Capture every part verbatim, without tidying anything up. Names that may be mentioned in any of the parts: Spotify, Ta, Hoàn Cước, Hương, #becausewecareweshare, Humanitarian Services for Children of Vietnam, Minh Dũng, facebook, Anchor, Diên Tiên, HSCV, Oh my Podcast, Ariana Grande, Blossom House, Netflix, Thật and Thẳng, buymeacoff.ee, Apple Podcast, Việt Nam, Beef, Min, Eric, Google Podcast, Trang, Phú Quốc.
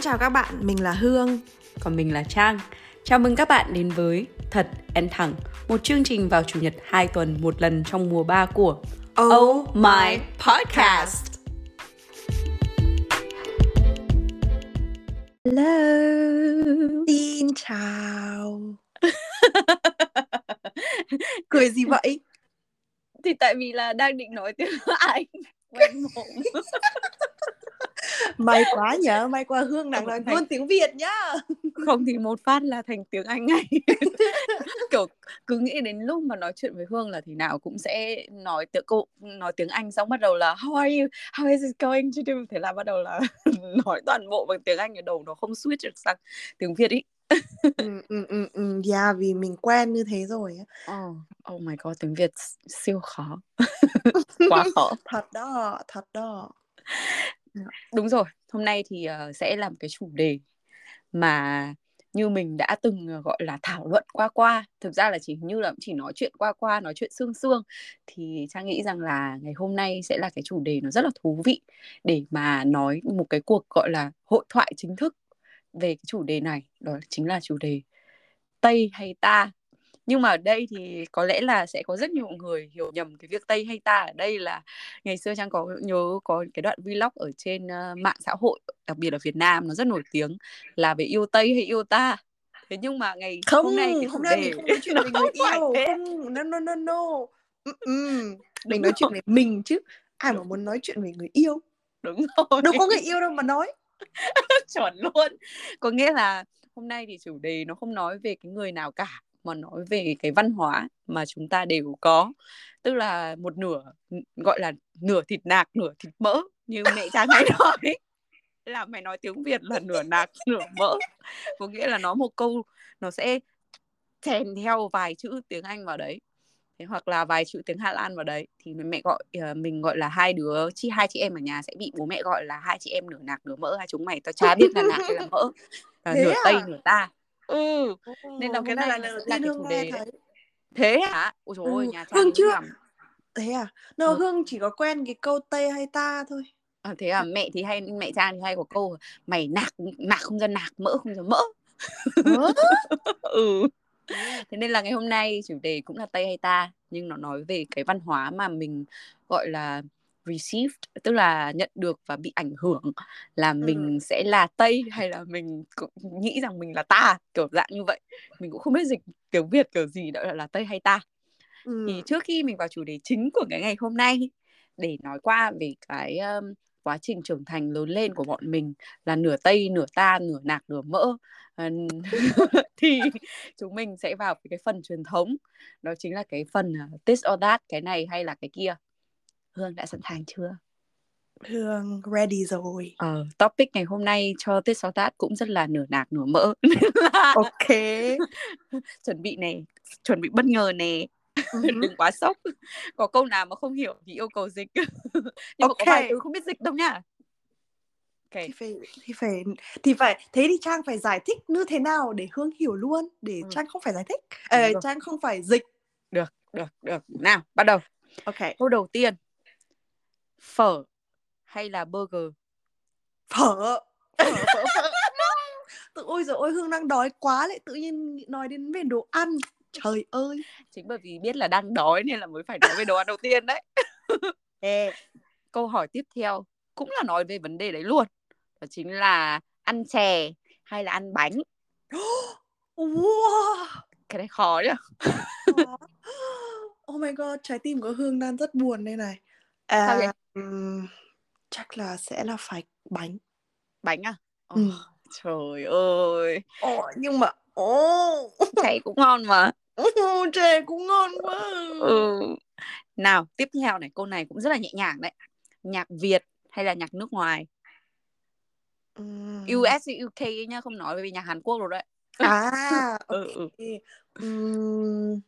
Xin chào các bạn, mình là Hương. Còn mình là Trang. Chào mừng các bạn đến với Thật and Thẳng, một chương trình vào chủ nhật hai tuần một lần trong mùa ba của Oh My Podcast. Hello. Xin chào. Cười gì vậy? Thì tại vì là đang định nói tiếng Anh. Quên mồm. May quá nhở, may quá Hương nàng nói luôn tiếng Việt nhá. Không thì một phát là thành tiếng Anh ngay. Kiểu cứ nghĩ đến lúc mà nói chuyện với Hương là thì nào cũng sẽ nói tự cụ, nói tiếng Anh xong bắt đầu là how are you, how is it going to do. Thế là bắt đầu là nói toàn bộ bằng tiếng Anh, ở đầu nó không switch được sang tiếng Việt ý. ừ, ừ, ừ, yeah, vì mình quen như thế rồi. Oh, oh my god, tiếng Việt siêu khó. Quá khó. Thật đó, thật đó. Đúng rồi, hôm nay thì sẽ làm cái chủ đề mà như mình đã từng gọi là thảo luận qua qua. Thực ra là chỉ như là chỉ nói chuyện qua qua, nói chuyện sương sương. Thì Trang nghĩ rằng là ngày hôm nay sẽ là cái chủ đề nó rất là thú vị để mà nói một cái cuộc gọi là hội thoại chính thức về cái chủ đề này. Đó chính là chủ đề Tây hay ta. Nhưng mà ở đây thì có lẽ là sẽ có rất nhiều người hiểu nhầm cái việc Tây hay ta ở đây là ngày xưa Trang có nhớ có cái đoạn vlog ở trên mạng xã hội, đặc biệt ở Việt Nam nó rất nổi tiếng là về yêu Tây hay yêu ta. Thế nhưng mà ngày không, hôm nay thì hôm nay đề... mình không nói chuyện về người yêu. Không, no no no no. Ừ, ừ. Mình nói chuyện về mình chứ. Ai mà muốn nói chuyện về người yêu. Đúng rồi. Đâu có người yêu đâu mà nói. Chuẩn luôn. Có nghĩa là hôm nay thì chủ đề nó không nói về cái người nào cả, mà nói về cái văn hóa mà chúng ta đều có. Tức là một nửa, gọi là nửa thịt nạc, nửa thịt mỡ. Như mẹ Trang hay nói là mày nói tiếng Việt là nửa nạc, nửa mỡ. Có nghĩa là nó một câu, nó sẽ chèn theo vài chữ tiếng Anh vào đấy, hoặc là vài chữ tiếng Hà Lan vào đấy. Thì mẹ gọi mình gọi là hai đứa chị, hai chị em ở nhà sẽ bị bố mẹ gọi là hai chị em nửa nạc nửa mỡ. Hai chúng mày tao chả biết là nạc hay là mỡ, là nửa Tây nửa ta. Ừ. ừ, nên là cái này là, là, là cái chủ đề thấy. Thế hả? Ôi trời ơi, ừ. Nhà Hương chưa làm... Thế à? Nó ừ. Hương chỉ có quen cái câu Tây hay ta thôi à. Thế à, mẹ thì hay, mẹ Trang thì hay có câu mày nạc, nạc không ra nạc, mỡ không ra mỡ. Ừ. Thế nên là ngày hôm nay chủ đề cũng là Tây hay ta, nhưng nó nói về cái văn hóa mà mình gọi là received, tức là nhận được và bị ảnh hưởng, là mình ừ. sẽ là Tây hay là mình nghĩ rằng mình là ta, kiểu dạng như vậy. Mình cũng không biết dịch tiếng Việt kiểu gì đó là Tây hay ta. ừ. Thì trước khi mình vào chủ đề chính của cái ngày hôm nay, để nói qua về cái um, quá trình trưởng thành lớn lên của bọn mình là nửa Tây, nửa ta, nửa nạc, nửa mỡ, thì chúng mình sẽ vào cái phần truyền thống. Đó chính là cái phần this or that, cái này hay là cái kia. Hương đã sẵn sàng chưa? Hương ready rồi. Ờ, topic ngày hôm nay cho Tết Sáu Tát cũng rất là nửa nạc nửa mỡ. Ok. Chuẩn bị này, chuẩn bị bất ngờ này. Uh-huh. Đừng quá sốc. Có câu nào mà không hiểu thì yêu cầu dịch. Nhưng okay. Mà có vài từ không biết dịch đâu nha. Okay. Thì phải, thì phải, thì phải. Thế thì Trang phải giải thích như thế nào để Hương hiểu luôn, để ừ. Trang không phải giải thích, à, Trang không phải dịch. Được, được, được. Nào, bắt đầu. Ok. Câu đầu tiên. Phở hay là burger? Phở. Phở, phở, phở. Tự, ôi giời ơi, Hương đang đói quá lại tự nhiên nói đến về đồ ăn. Trời ơi. Chính bởi vì biết là đang đói nên là mới phải nói về đồ ăn đầu tiên đấy. Ê, câu hỏi tiếp theo cũng là nói về vấn đề đấy luôn. Đó chính là ăn chè hay là ăn bánh? Wow. Cái này khó nhỉ? Oh my god, trái tim của Hương đang rất buồn đây này. À, chắc là sẽ là phải bánh. Bánh à? Oh, ừ. Trời ơi. Oh, nhưng mà oh. Chè cũng ngon mà. Oh, chè cũng ngon quá. Ừ. Nào, tiếp theo này. Cô này cũng rất là nhẹ nhàng đấy. Nhạc Việt hay là nhạc nước ngoài? um. U S, U K nhá, không nói về nhạc Hàn Quốc rồi đấy. À, ok. ừ, ừ. Um.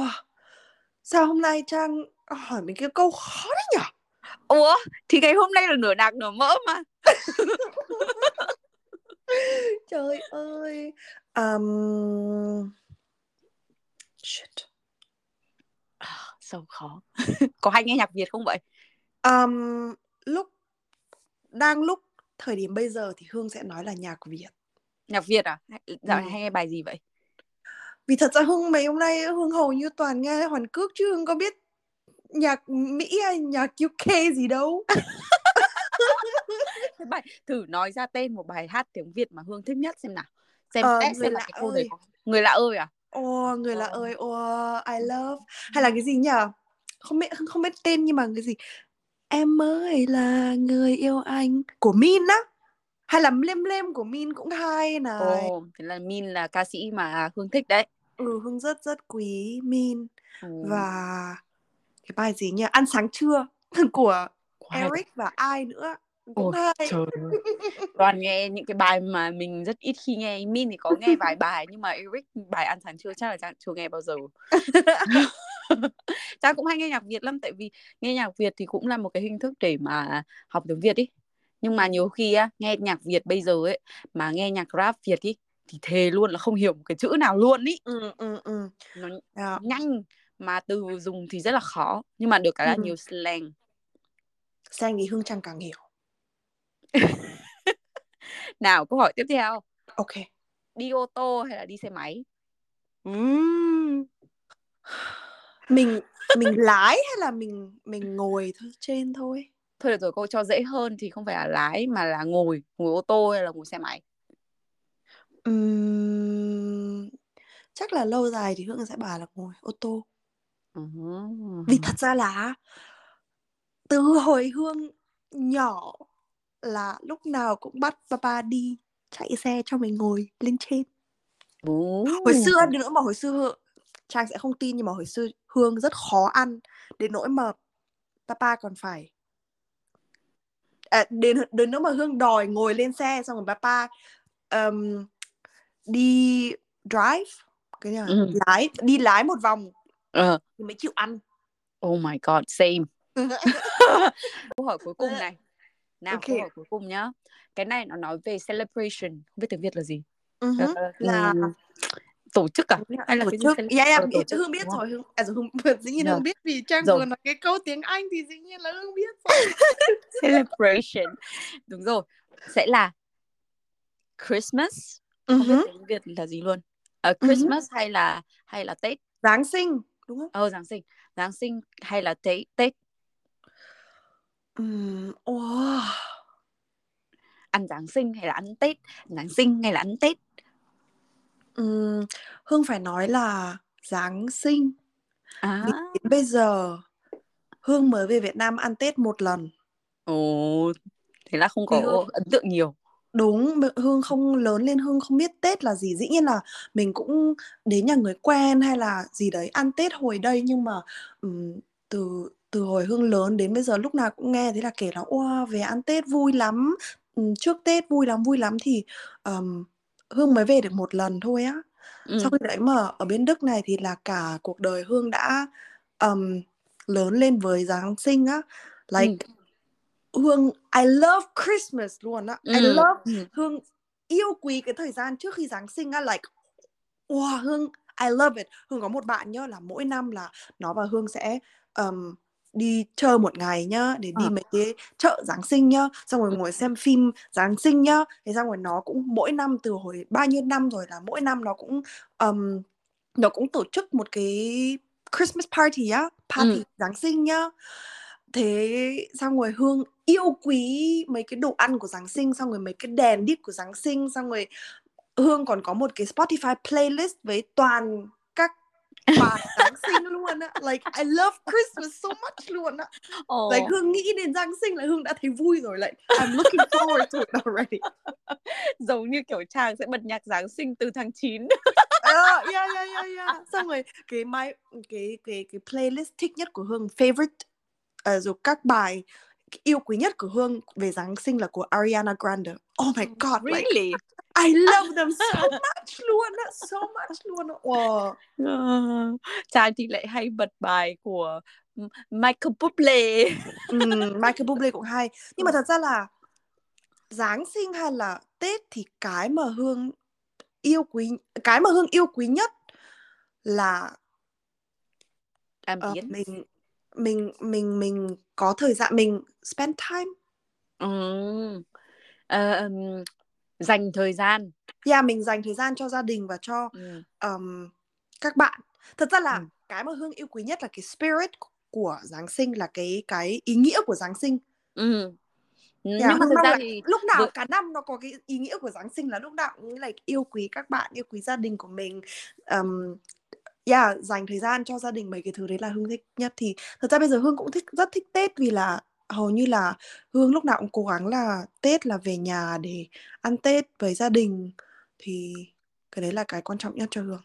Oh. Sao hôm nay Trang hỏi mình cái câu khó đấy nhở? Ủa, thì ngày hôm nay là nửa nạc nửa mỡ mà. Trời ơi. um... Shit. Sao khó. Có hay nghe nhạc Việt không vậy? Um, lúc Đang lúc thời điểm bây giờ thì Hương sẽ nói là nhạc Việt. Nhạc Việt à? Dạo này hay nghe bài gì vậy? Vì thật ra Hương mấy hôm nay Hương hầu như toàn nghe Hoàn Cước, chứ Hương có biết nhạc Mỹ hay nhạc u ca gì đâu. Bài, thử nói ra tên một bài hát tiếng Việt mà Hương thích nhất xem nào. Xem ờ, S xem là cái cô đấy. Người Lạ Ơi à? Ồ, oh, Người oh. Lạ Ơi, oh, I love. Hay là cái gì nhỉ? Không biết, không biết tên nhưng mà cái gì? Em ơi là người yêu anh của Min á. Hay là Lem Lem của Min cũng hay này. Ồ, oh, thế là Min là ca sĩ mà Hương thích đấy. Ừ, Hương rất rất quý Min. Oh. Và cái bài gì nhỉ? Ăn sáng trưa của Eric và ai nữa. Ôi trời ơi. Toàn nghe những cái bài mà mình rất ít khi nghe. Min thì có nghe vài bài, nhưng mà Eric bài Ăn Sáng Trưa chắc là chắc chưa nghe bao giờ. Chắc cũng hay nghe nhạc Việt lắm. Tại vì nghe nhạc Việt thì cũng là một cái hình thức để mà học tiếng Việt ý. Nhưng mà nhiều khi á, nghe nhạc Việt bây giờ ấy, mà nghe nhạc rap Việt ý, thì thề luôn là không hiểu một cái chữ nào luôn ý. ừ, ừ, ừ. Nó yeah. nhanh. Mà từ dùng thì rất là khó. Nhưng mà được cả là ừ. nhiều slang. Slang thì Hương Trang càng hiểu. Nào, câu hỏi tiếp theo. Ok. Đi ô tô hay là đi xe máy? uhm. Mình Mình lái hay là mình Mình ngồi thôi, trên thôi. Thôi được rồi, câu cho dễ hơn thì không phải là lái mà là ngồi, ngồi ô tô hay là ngồi xe máy. uhm, Chắc là lâu dài thì Hương sẽ bảo là ngồi ô tô. uh-huh. Vì thật ra là từ hồi Hương nhỏ là lúc nào cũng bắt papa đi chạy xe cho mình ngồi lên trên. Ồ. Hồi xưa nữa mà hồi xưa Trang sẽ không tin, nhưng mà hồi xưa Hương rất khó ăn đến nỗi mà papa còn phải à, đến đến nỗi mà Hương đòi ngồi lên xe, xong rồi papa um, đi drive cái gì ừ. lái đi lái một vòng uh. thì mới chịu ăn. Oh my god, same. Câu hỏi cuối cùng này. Nào, okay. Câu hỏi cuối cùng nhá. Cái này nó nói về celebration. Không biết tiếng Việt là gì. uh-huh. Đó, là tổ chức à? Hay là tổ chức. Dạ yeah, yeah, yeah. Hương biết rồi. Hương... À, Hương... Dĩ nhiên no. Hương biết vì Trang vừa nói cái câu tiếng Anh thì dĩ nhiên là Hương biết rồi. Celebration. Đúng rồi. Sẽ là Christmas. Không uh-huh. biết tiếng Việt là gì luôn. À, Christmas uh-huh. hay là hay là Tết. Giáng sinh đúng không? Ờ Giáng sinh. Giáng sinh hay là Tết. Tết. Um, oh. Ăn Giáng sinh hay là ăn Tết? Giáng sinh hay là ăn Tết? um, Hương phải nói là Giáng sinh à. Đến bây giờ Hương mới về Việt Nam ăn Tết một lần. Ồ, thế là không có Hương... ấn tượng nhiều. Đúng, Hương không lớn lên, Hương không biết Tết là gì. Dĩ nhiên là mình cũng đến nhà người quen hay là gì đấy ăn Tết hồi đây, nhưng mà um, từ... từ hồi Hương lớn đến bây giờ lúc nào cũng nghe thế là kể là wow, về ăn Tết vui lắm, trước Tết vui lắm vui lắm thì um, Hương mới về được một lần thôi á. ừ. Sau khi đấy mà ở bên Đức này thì là cả cuộc đời Hương đã um, lớn lên với Giáng sinh á. Like ừ. Hương I love Christmas luôn á. ừ. I love ừ. Hương yêu quý cái thời gian trước khi Giáng sinh á. Like wow, Hương I love it. Hương có một bạn nhớ là mỗi năm là nó và Hương sẽ um, đi chơi một ngày nhá, để đi à. mấy cái chợ Giáng sinh nhá, xong rồi ngồi xem phim Giáng sinh nhá. Thế xong rồi nó cũng mỗi năm từ hồi bao nhiêu năm rồi là mỗi năm nó cũng um, nó cũng tổ chức một cái Christmas party á, party ừ. Giáng sinh nhá. Thế xong rồi Hương yêu quý mấy cái đồ ăn của Giáng sinh, xong rồi mấy cái đèn đít của Giáng sinh, xong rồi Hương còn có một cái Spotify playlist với toàn và Giáng sinh luôn á. Like I love Christmas so much luôn á. oh. Like Hương nghĩ đến Giáng sinh là Hương đã thấy vui rồi. Like I'm looking forward to it already. Giống như kiểu Trang sẽ bật nhạc Giáng sinh từ tháng chín. uh, yeah, yeah, yeah, yeah. Xong rồi cái, my, cái, cái, cái playlist thích nhất của Hương, favorite uh, rồi các bài yêu quý nhất của Hương về Giáng sinh là của Ariana Grande. Oh my god, really? Like, I love them so much luôn á, so much luôn á. Wow. Trang thì lại hay bật bài của Michael Bublé. ừ, Michael Bublé cũng hay. Nhưng mà thật ra là Giáng sinh hay là Tết thì cái mà Hương yêu quý, cái mà Hương yêu quý nhất là uh, mình mình mình mình có thời gian mình spend time. Ừ. uh, dành thời gian. Dạ, yeah, mình dành thời gian cho gia đình và cho ừ. um, các bạn. Thật ra là ừ. cái mà Hương yêu quý nhất là cái spirit của Giáng sinh, là cái, cái ý nghĩa của Giáng sinh. Ừ. Yeah, nhưng mà thực ra thì lúc nào vừa... cả năm nó có cái ý nghĩa của Giáng sinh, là lúc nào cũng like yêu quý các bạn, yêu quý gia đình của mình, um, yeah, dành thời gian cho gia đình, mấy cái thứ đấy là Hương thích nhất. Thì thật ra bây giờ Hương cũng thích, rất thích Tết, vì là hầu như là Hương lúc nào cũng cố gắng là Tết là về nhà để ăn Tết với gia đình, thì cái đấy là cái quan trọng nhất cho Hương.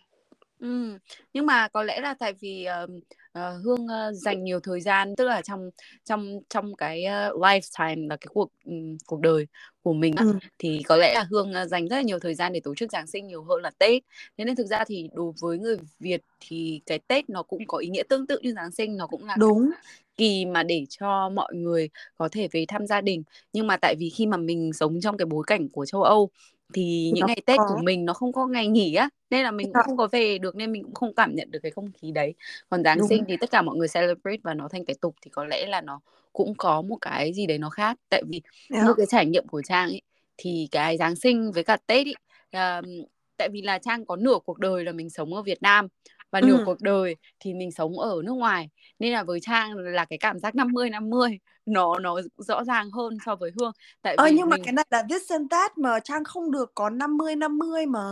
Ừ, nhưng mà có lẽ là tại vì uh, uh, Hương uh, dành nhiều thời gian, tức là trong trong trong cái uh, lifetime, là cái cuộc um, cuộc đời của mình á, ừ. thì có lẽ là Hương uh, dành rất là nhiều thời gian để tổ chức Giáng sinh nhiều hơn là Tết. Thế nên thực ra thì đối với người Việt thì cái Tết nó cũng có ý nghĩa tương tự như Giáng sinh, nó cũng là đúng kỳ mà để cho mọi người có thể về thăm gia đình. Nhưng mà tại vì khi mà mình sống trong cái bối cảnh của châu Âu thì những ngày Tết có. của mình nó không có ngày nghỉ á, nên là mình cũng không có về được, nên mình cũng không cảm nhận được cái không khí đấy. Còn Giáng Đúng. sinh thì tất cả mọi người celebrate và nó thành cái tục, thì có lẽ là nó cũng có một cái gì đấy nó khác. Tại vì yeah. như cái trải nghiệm của Trang ấy, thì cái Giáng sinh với cả Tết ấy, là, tại vì là Trang có nửa cuộc đời là mình sống ở Việt Nam và ừ. nửa cuộc đời thì mình sống ở nước ngoài, nên là với Trang là cái cảm giác năm mươi năm mươi nó nó rõ ràng hơn so với Hương. Tại vì ờ, nhưng mình... mà cái này là this and that mà Trang không được có năm mươi năm mươi mà.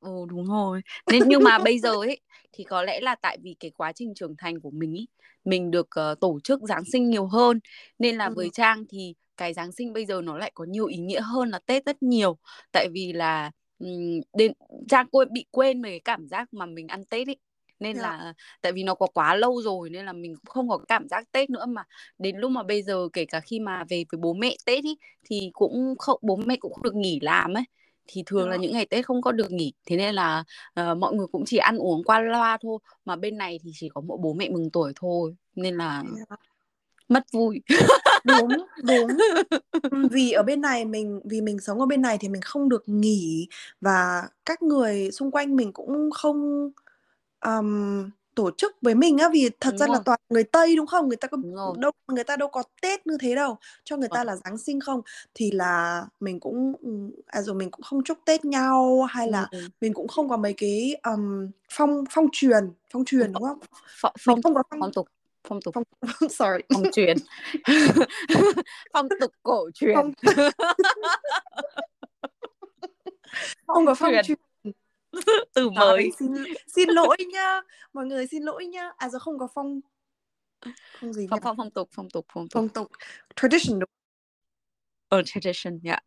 Ừ, đúng rồi. Nên nhưng mà bây giờ ấy thì có lẽ là tại vì cái quá trình trưởng thành của mình ấy, mình được uh, tổ chức Giáng sinh nhiều hơn, nên là ừ. với Trang thì cái Giáng sinh bây giờ nó lại có nhiều ý nghĩa hơn là Tết rất nhiều. Tại vì là um, đến... Trang cô bị quên về cái cảm giác mà mình ăn Tết ấy. Nên yeah. là tại vì nó có quá lâu rồi, nên là mình cũng không có cảm giác Tết nữa. Mà đến lúc mà bây giờ, kể cả khi mà về với bố mẹ Tết ý, thì cũng không, bố mẹ cũng không được nghỉ làm ấy. Thì thường yeah. là những ngày Tết không có được nghỉ, thế nên là uh, mọi người cũng chỉ ăn uống qua loa thôi. Mà bên này thì chỉ có mỗi bố mẹ mừng tuổi thôi, nên là yeah. mất vui. Đúng, đúng. Vì ở bên này mình, vì mình sống ở bên này thì mình không được nghỉ, và các người xung quanh mình cũng không Um, tổ chức với mình á, vì thật đúng ra rồi. là toàn người Tây, đúng không? Người ta có đâu, người ta đâu có Tết như thế đâu, cho người ta là Giáng sinh không. Thì là mình cũng à rồi mình cũng không chúc Tết nhau, hay là ừ. mình cũng không có mấy cái um, phong phong truyền, phong truyền đúng không? Phong, phong, không có phong, phong tục, phong tục, phong, sorry, phong truyền, phong tục cổ truyền, phong, không có phong truyền. Từ mới xin, xin lỗi nhá mọi người, xin lỗi nhá. À giờ không có phong không gì phong, phong phong tục phong tục phong tục phong tục tradition đúng không? Oh, tradition yeah.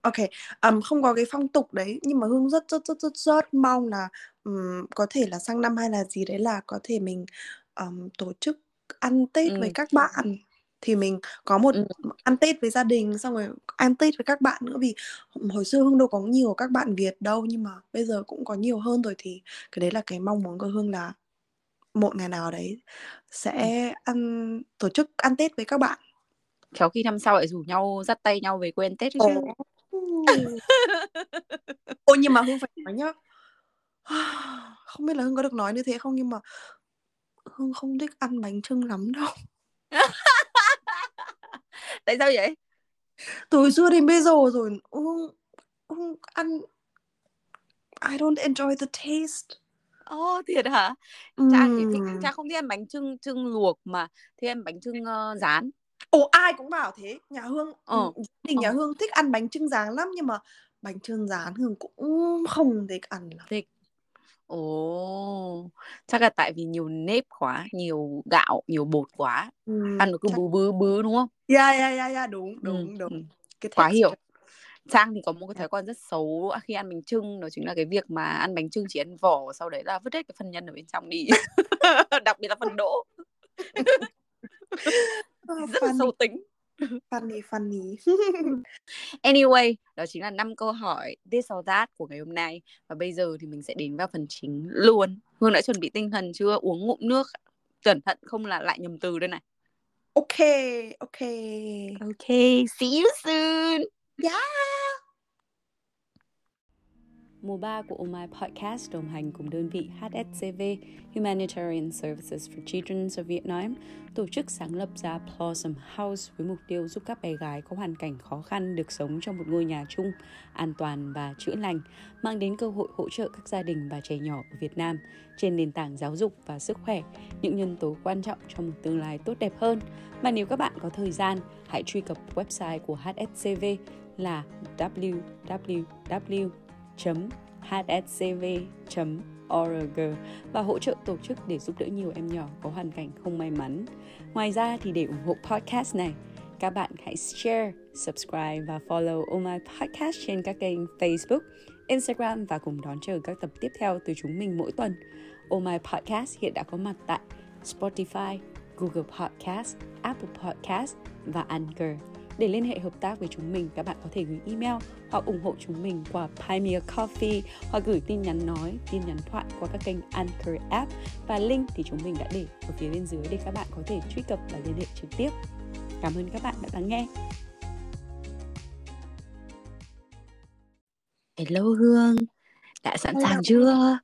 Ok, um, không có cái phong tục đấy, nhưng mà Hương rất rất rất rất rất mong là um, có thể là sang năm hay là gì đấy là có thể mình um, tổ chức ăn Tết ừ. với các bạn, thì mình có một ừ. ăn Tết với gia đình, xong rồi ăn Tết với các bạn nữa. Vì hồi xưa Hương đâu có nhiều các bạn Việt đâu, nhưng mà bây giờ cũng có nhiều hơn rồi. Thì cái đấy là cái mong muốn của Hương, là một ngày nào đấy sẽ ăn, tổ chức ăn Tết với các bạn. Khéo khi năm sau lại rủ nhau, dắt tay nhau về quê ăn Tết chứ. Ôi nhưng mà Hương phải nói nhá, không biết là Hương có được nói như thế không, nhưng mà Hương không thích ăn bánh chưng lắm đâu. Tại sao vậy? Từ xưa đến bây giờ rồi Hương, Hương ăn, I don't enjoy the taste. Ồ oh, thiệt hả? Trang thì thích, Trang không thích ăn bánh chưng chưng luộc, mà thích ăn bánh chưng uh, rán. Ồ oh, ai cũng bảo thế. Nhà Hương oh. Đình nhà oh. Hương thích ăn bánh chưng rán lắm, nhưng mà bánh chưng rán Hương cũng không thích ăn lắm. Thích. Ồ, oh, chắc là tại vì nhiều nếp quá, nhiều gạo, nhiều bột quá, ừ, ăn nó cứ chắc... bứ bứ bứ đúng không? Yeah, yeah, yeah, yeah, đúng, đúng, ừ, đúng. Cái quá hiểu. Chắc... Trang thì có một cái thói quen rất xấu khi ăn bánh chưng, đó chính là cái việc mà ăn bánh chưng chỉ ăn vỏ, sau đấy là vứt hết cái phần nhân ở bên trong đi, đặc biệt là phần đỗ. Rất là xấu tính. Funny, funny. Anyway, đó chính là năm câu hỏi This or That của ngày hôm nay. Và bây giờ thì mình sẽ đến vào phần chính luôn. Hương đã chuẩn bị tinh thần chưa? Uống ngụm nước, cẩn thận không là lại nhầm từ đây này. Ok, ok. Ok, see you soon. Yeah. mùa ba của Oh My Podcast đồng hành cùng đơn vị hát ét xê vê, Humanitarian Services for Children of Vietnam, tổ chức sáng lập ra Blossom House với mục tiêu giúp các bé gái có hoàn cảnh khó khăn được sống trong một ngôi nhà chung, an toàn và chữa lành, mang đến cơ hội hỗ trợ các gia đình và trẻ nhỏ ở Việt Nam trên nền tảng giáo dục và sức khỏe, những nhân tố quan trọng cho một tương lai tốt đẹp hơn. Mà nếu các bạn có thời gian, hãy truy cập website của hát ét xê vê là double-u double-u double-u chấm h s c v chấm org và hỗ trợ tổ chức để giúp đỡ nhiều em nhỏ có hoàn cảnh không may mắn. Ngoài ra thì để ủng hộ podcast này, các bạn hãy share, subscribe và follow Oh My Podcast trên các kênh Facebook, Instagram và cùng đón chờ các tập tiếp theo từ chúng mình mỗi tuần. Oh My Podcast hiện đã có mặt tại Spotify, Google Podcast, Apple Podcast và Anchor. Để liên hệ hợp tác với chúng mình, các bạn có thể gửi email hoặc ủng hộ chúng mình qua Buy Me A Coffee hoặc gửi tin nhắn nói, tin nhắn thoại qua các kênh Anchor App và link thì chúng mình đã để ở phía bên dưới để các bạn có thể truy cập và liên hệ trực tiếp. Cảm ơn các bạn đã lắng nghe. Hello Hương, đã sẵn sàng chưa?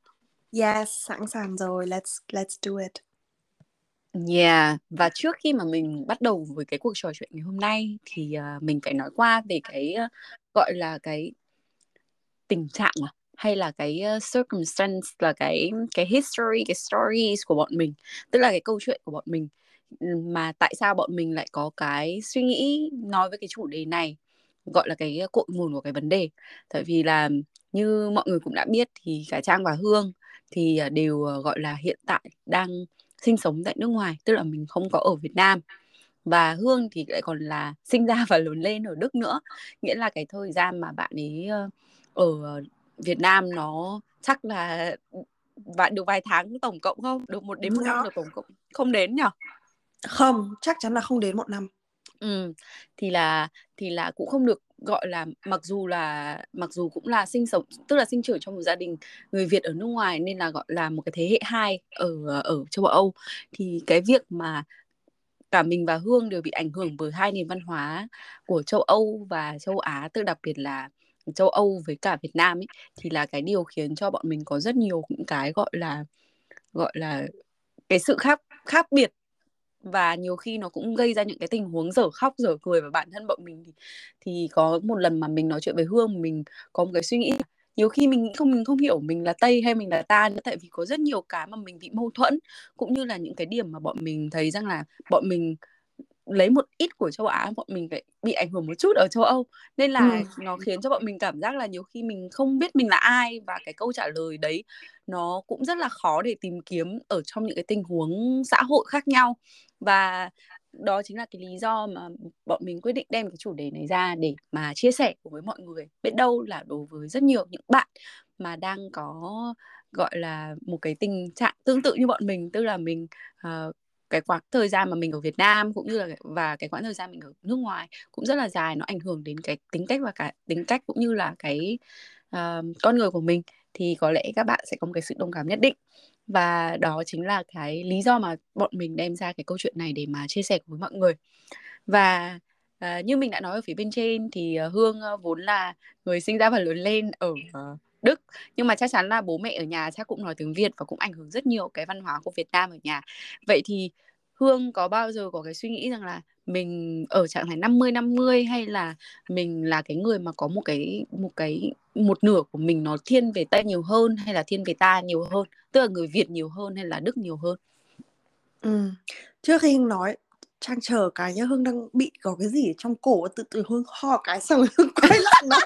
Yes, sẵn sàng rồi. Let's let's do it. Yeah, và trước khi mà mình bắt đầu với cái cuộc trò chuyện ngày hôm nay thì uh, mình phải nói qua về cái uh, gọi là cái tình trạng à? hay là cái uh, circumstance, là cái cái history, cái stories của bọn mình, tức là cái câu chuyện của bọn mình, mà tại sao bọn mình lại có cái suy nghĩ nói với cái chủ đề này, gọi là cái cội nguồn của cái vấn đề. Tại vì là như mọi người cũng đã biết thì cả Trang và Hương thì đều gọi là hiện tại đang sinh sống tại nước ngoài, tức là mình không có ở Việt Nam. Và Hương thì lại còn là sinh ra và lớn lên ở Đức nữa, nghĩa là cái thời gian mà bạn ấy ở Việt Nam nó chắc là bạn được vài tháng tổng cộng không? Được một đến một năm được tổng cộng không đến nhỉ? Không, chắc chắn là không đến một năm. Ừ, thì là thì là cũng không được gọi là, mặc dù là mặc dù cũng là sinh sống, tức là sinh trưởng trong một gia đình người Việt ở nước ngoài nên là gọi là một cái thế hệ hai ở ở châu Âu, thì cái việc mà cả mình và Hương đều bị ảnh hưởng bởi hai nền văn hóa của châu Âu và châu Á, tức đặc biệt là châu Âu với cả Việt Nam ấy, thì là cái điều khiến cho bọn mình có rất nhiều những cái gọi là gọi là cái sự khác khác biệt. Và nhiều khi nó cũng gây ra những cái tình huống dở khóc dở cười. Và bản thân bọn mình thì, thì có một lần mà mình nói chuyện với Hương, mình có một cái suy nghĩ, nhiều khi mình không, mình không hiểu mình là Tây hay mình là Ta nữa. Tại vì có rất nhiều cái mà mình bị mâu thuẫn, cũng như là những cái điểm mà bọn mình thấy rằng là bọn mình lấy một ít của châu Á, bọn mình lại bị ảnh hưởng một chút ở châu Âu. Nên là ừ. nó khiến cho bọn mình cảm giác là nhiều khi mình không biết mình là ai. Và cái câu trả lời đấy nó cũng rất là khó để tìm kiếm ở trong những cái tình huống xã hội khác nhau. Và đó chính là cái lý do mà bọn mình quyết định đem cái chủ đề này ra để mà chia sẻ cùng với mọi người. Biết đâu là đối với rất nhiều những bạn mà đang có gọi là một cái tình trạng tương tự như bọn mình. Tức là mình... Uh, cái quãng thời gian mà mình ở Việt Nam cũng như là và cái quãng thời gian mình ở nước ngoài cũng rất là dài, nó ảnh hưởng đến cái tính cách và cả tính cách cũng như là cái uh, con người của mình, thì có lẽ các bạn sẽ có một cái sự đồng cảm nhất định. Và đó chính là cái lý do mà bọn mình đem ra cái câu chuyện này để mà chia sẻ với mọi người. Và uh, như mình đã nói ở phía bên trên thì uh, Hương uh, vốn là người sinh ra và lớn lên ở uh, Đức, nhưng mà chắc chắn là bố mẹ ở nhà chắc cũng nói tiếng Việt và cũng ảnh hưởng rất nhiều cái văn hóa của Việt Nam ở nhà. Vậy thì Hương có bao giờ có cái suy nghĩ rằng là mình ở trạng thái năm mươi năm mươi, hay là mình là cái người mà có một cái một cái một nửa của mình nó thiên về Tây nhiều hơn hay là thiên về Ta nhiều hơn, tức là người Việt nhiều hơn hay là Đức nhiều hơn? Ừ. Trước khi Hương nói, Trang chờ cái nhá, Hương đang bị có cái gì trong cổ, từ từ Hương ho cái xong Hương quay lại nó.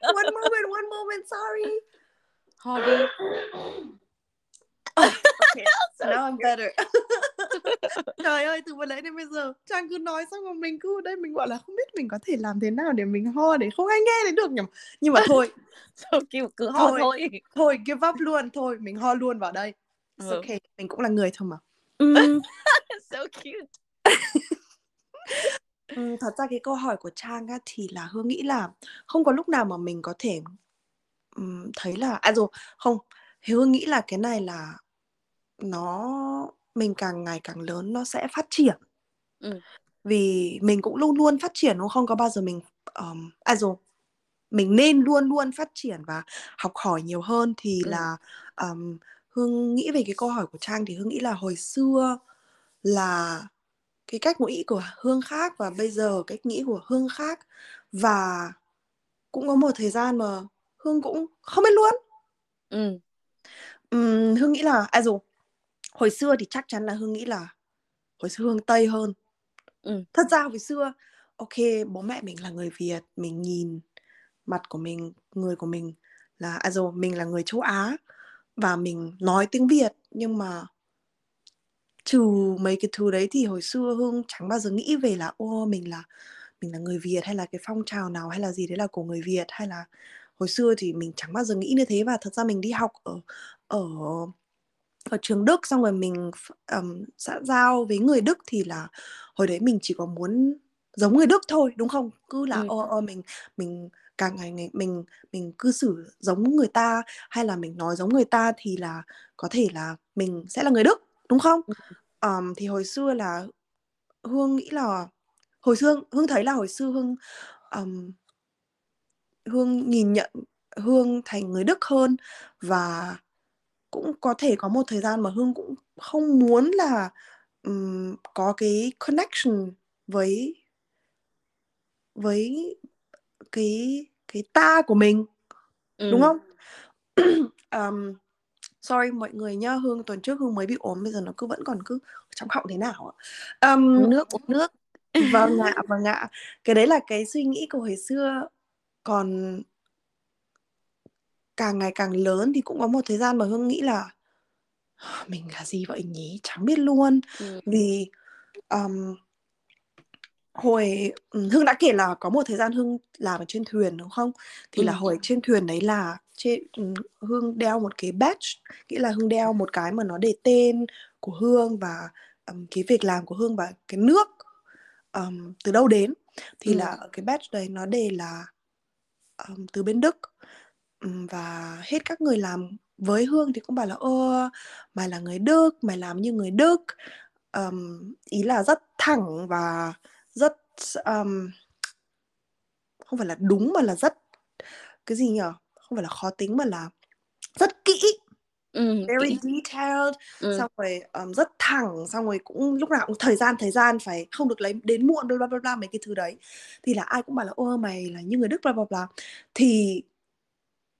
One moment, one moment, sorry. Hobby. Oh, okay. So now I'm better. Trời ơi, từ vừa nãy đến bây giờ Trang cứ nói xong rồi mình cứ đây, mình gọi là không biết mình có thể làm thế nào để mình ho để không ai nghe đến được nhỉ. Nhưng mà thôi, so cute, cứ ho thôi, thôi. Thôi, give up luôn, thôi, mình ho luôn vào đây. It's ừ. okay, mình cũng là người thôi mà. Mm. So cute. Ừ, thật ra cái câu hỏi của Trang á, thì là Hương nghĩ là không có lúc nào mà mình có thể um, thấy là à rồi không Hương nghĩ là cái này là nó mình càng ngày càng lớn nó sẽ phát triển, ừ. vì mình cũng luôn luôn phát triển, nó không có bao giờ mình um, à rồi mình nên luôn luôn phát triển và học hỏi nhiều hơn. Thì ừ. là um, Hương nghĩ về cái câu hỏi của Trang thì Hương nghĩ là hồi xưa là cái cách nghĩ của Hương khác và bây giờ cách nghĩ của Hương khác. Và cũng có một thời gian mà Hương cũng không biết luôn. Ừ. Um, Hương nghĩ là à dù hồi xưa thì chắc chắn là Hương nghĩ là hồi xưa Hương Tây hơn. Ừ. Thật ra hồi xưa ok, bố mẹ mình là người Việt, mình nhìn mặt của mình, người của mình là à dù mình là người châu Á và mình nói tiếng Việt, nhưng mà trừ mấy cái thứ đấy thì hồi xưa Hương chẳng bao giờ nghĩ về là ô mình là mình là người Việt hay là cái phong trào nào hay là gì đấy là của người Việt, hay là hồi xưa thì mình chẳng bao giờ nghĩ như thế. Và thật ra mình đi học ở ở ở trường Đức, xong rồi mình um, xã giao với người Đức thì là hồi đấy mình chỉ có muốn giống người Đức thôi, đúng không? Cứ là ừ. ô, ô, mình mình càng ngày, ngày mình mình cư xử giống người ta hay là mình nói giống người ta thì là có thể là mình sẽ là người Đức, đúng không? Ừ. Um, thì hồi xưa là Hương nghĩ là hồi xưa Hương thấy là hồi xưa Hương um, Hương nhìn nhận Hương thành người Đức hơn. Và cũng có thể có một thời gian mà Hương cũng không muốn là um, có cái connection với với cái cái ta của mình, ừ. đúng không? um, sorry mọi người nhá, Hương tuần trước Hương mới bị ốm, bây giờ nó cứ vẫn còn cứ trong họng thế nào ạ. Um, uống nước uống nước vâng ạ, vâng ạ. Cái đấy là cái suy nghĩ của hồi xưa. Còn càng ngày càng lớn thì cũng có một thời gian mà Hương nghĩ là mình là gì vậy nhỉ, chẳng biết luôn. ừ. Vì um, hồi Hương đã kể là có một thời gian Hương làm ở trên thuyền, đúng không? Thì ừ. là hồi trên thuyền đấy là trên, Hương đeo một cái badge, nghĩa là Hương đeo một cái mà nó để tên của Hương và um, cái việc làm của Hương và cái nước um, từ đâu đến. Thì ừ. là cái badge đấy nó để là um, từ bên Đức. Và hết các người làm với Hương thì cũng bảo là ơ mày là người Đức, mày làm như người Đức. um, Ý là rất thẳng và rất um, không phải là đúng mà là rất cái gì nhở, không phải là khó tính mà là rất kỹ, ừ, very kỹ. detailed, ừ. xong rồi um, rất thẳng, xong rồi cũng lúc nào cũng thời gian thời gian phải không được lấy đến muộn, bla bla bla mấy cái thứ đấy. Thì là ai cũng bảo là ơ mày là như người Đức, bla bla bla. Thì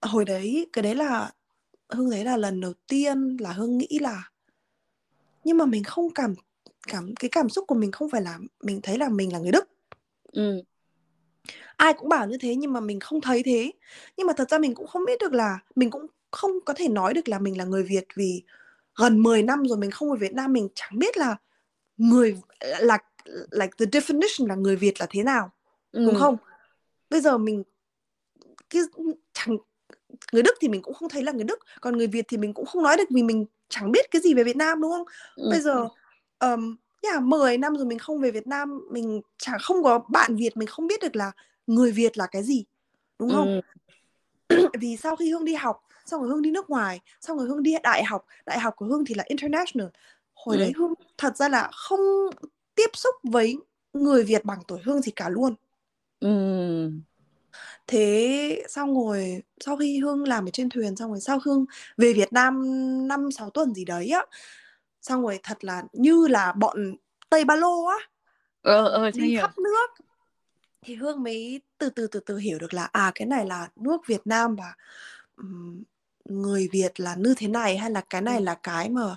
hồi đấy cái đấy là Hương thấy là lần đầu tiên là Hương nghĩ là nhưng mà mình không cảm cảm cái cảm xúc của mình không phải là mình thấy là mình là người Đức. Ừ. Ai cũng bảo như thế nhưng mà mình không thấy thế. Nhưng mà thật ra mình cũng không biết được là mình cũng không có thể nói được là mình là người Việt, vì gần mười năm rồi mình không ở Việt Nam, mình chẳng biết là người là like the definition là người Việt là thế nào. Ừ. Đúng không? Bây giờ mình cái chẳng người Đức thì mình cũng không thấy là người Đức, còn người Việt thì mình cũng không nói được vì mình chẳng biết cái gì về Việt Nam, đúng không? Ừ. Bây giờ um, yeah, mười năm rồi mình không về Việt Nam, mình chẳng không có bạn Việt, mình không biết được là người Việt là cái gì, đúng không? Ừ. Vì sau khi Hương đi học, xong rồi Hương đi nước ngoài, xong rồi Hương đi đại học, đại học của Hương thì là international. Hồi ừ. đấy Hương thật ra là không tiếp xúc với người Việt bằng tuổi Hương gì cả luôn. Ừ. Thế xong rồi sau khi Hương làm ở trên thuyền, xong rồi sau Hương về Việt Nam năm sáu tuần gì đấy á, xong rồi thật là như là bọn Tây ba lô á, ờ, ờ, đi hiểu. khắp nước. Thì Hương mới từ từ từ từ hiểu được là à cái này là nước Việt Nam và um, người Việt là như thế này, hay là cái này là cái mà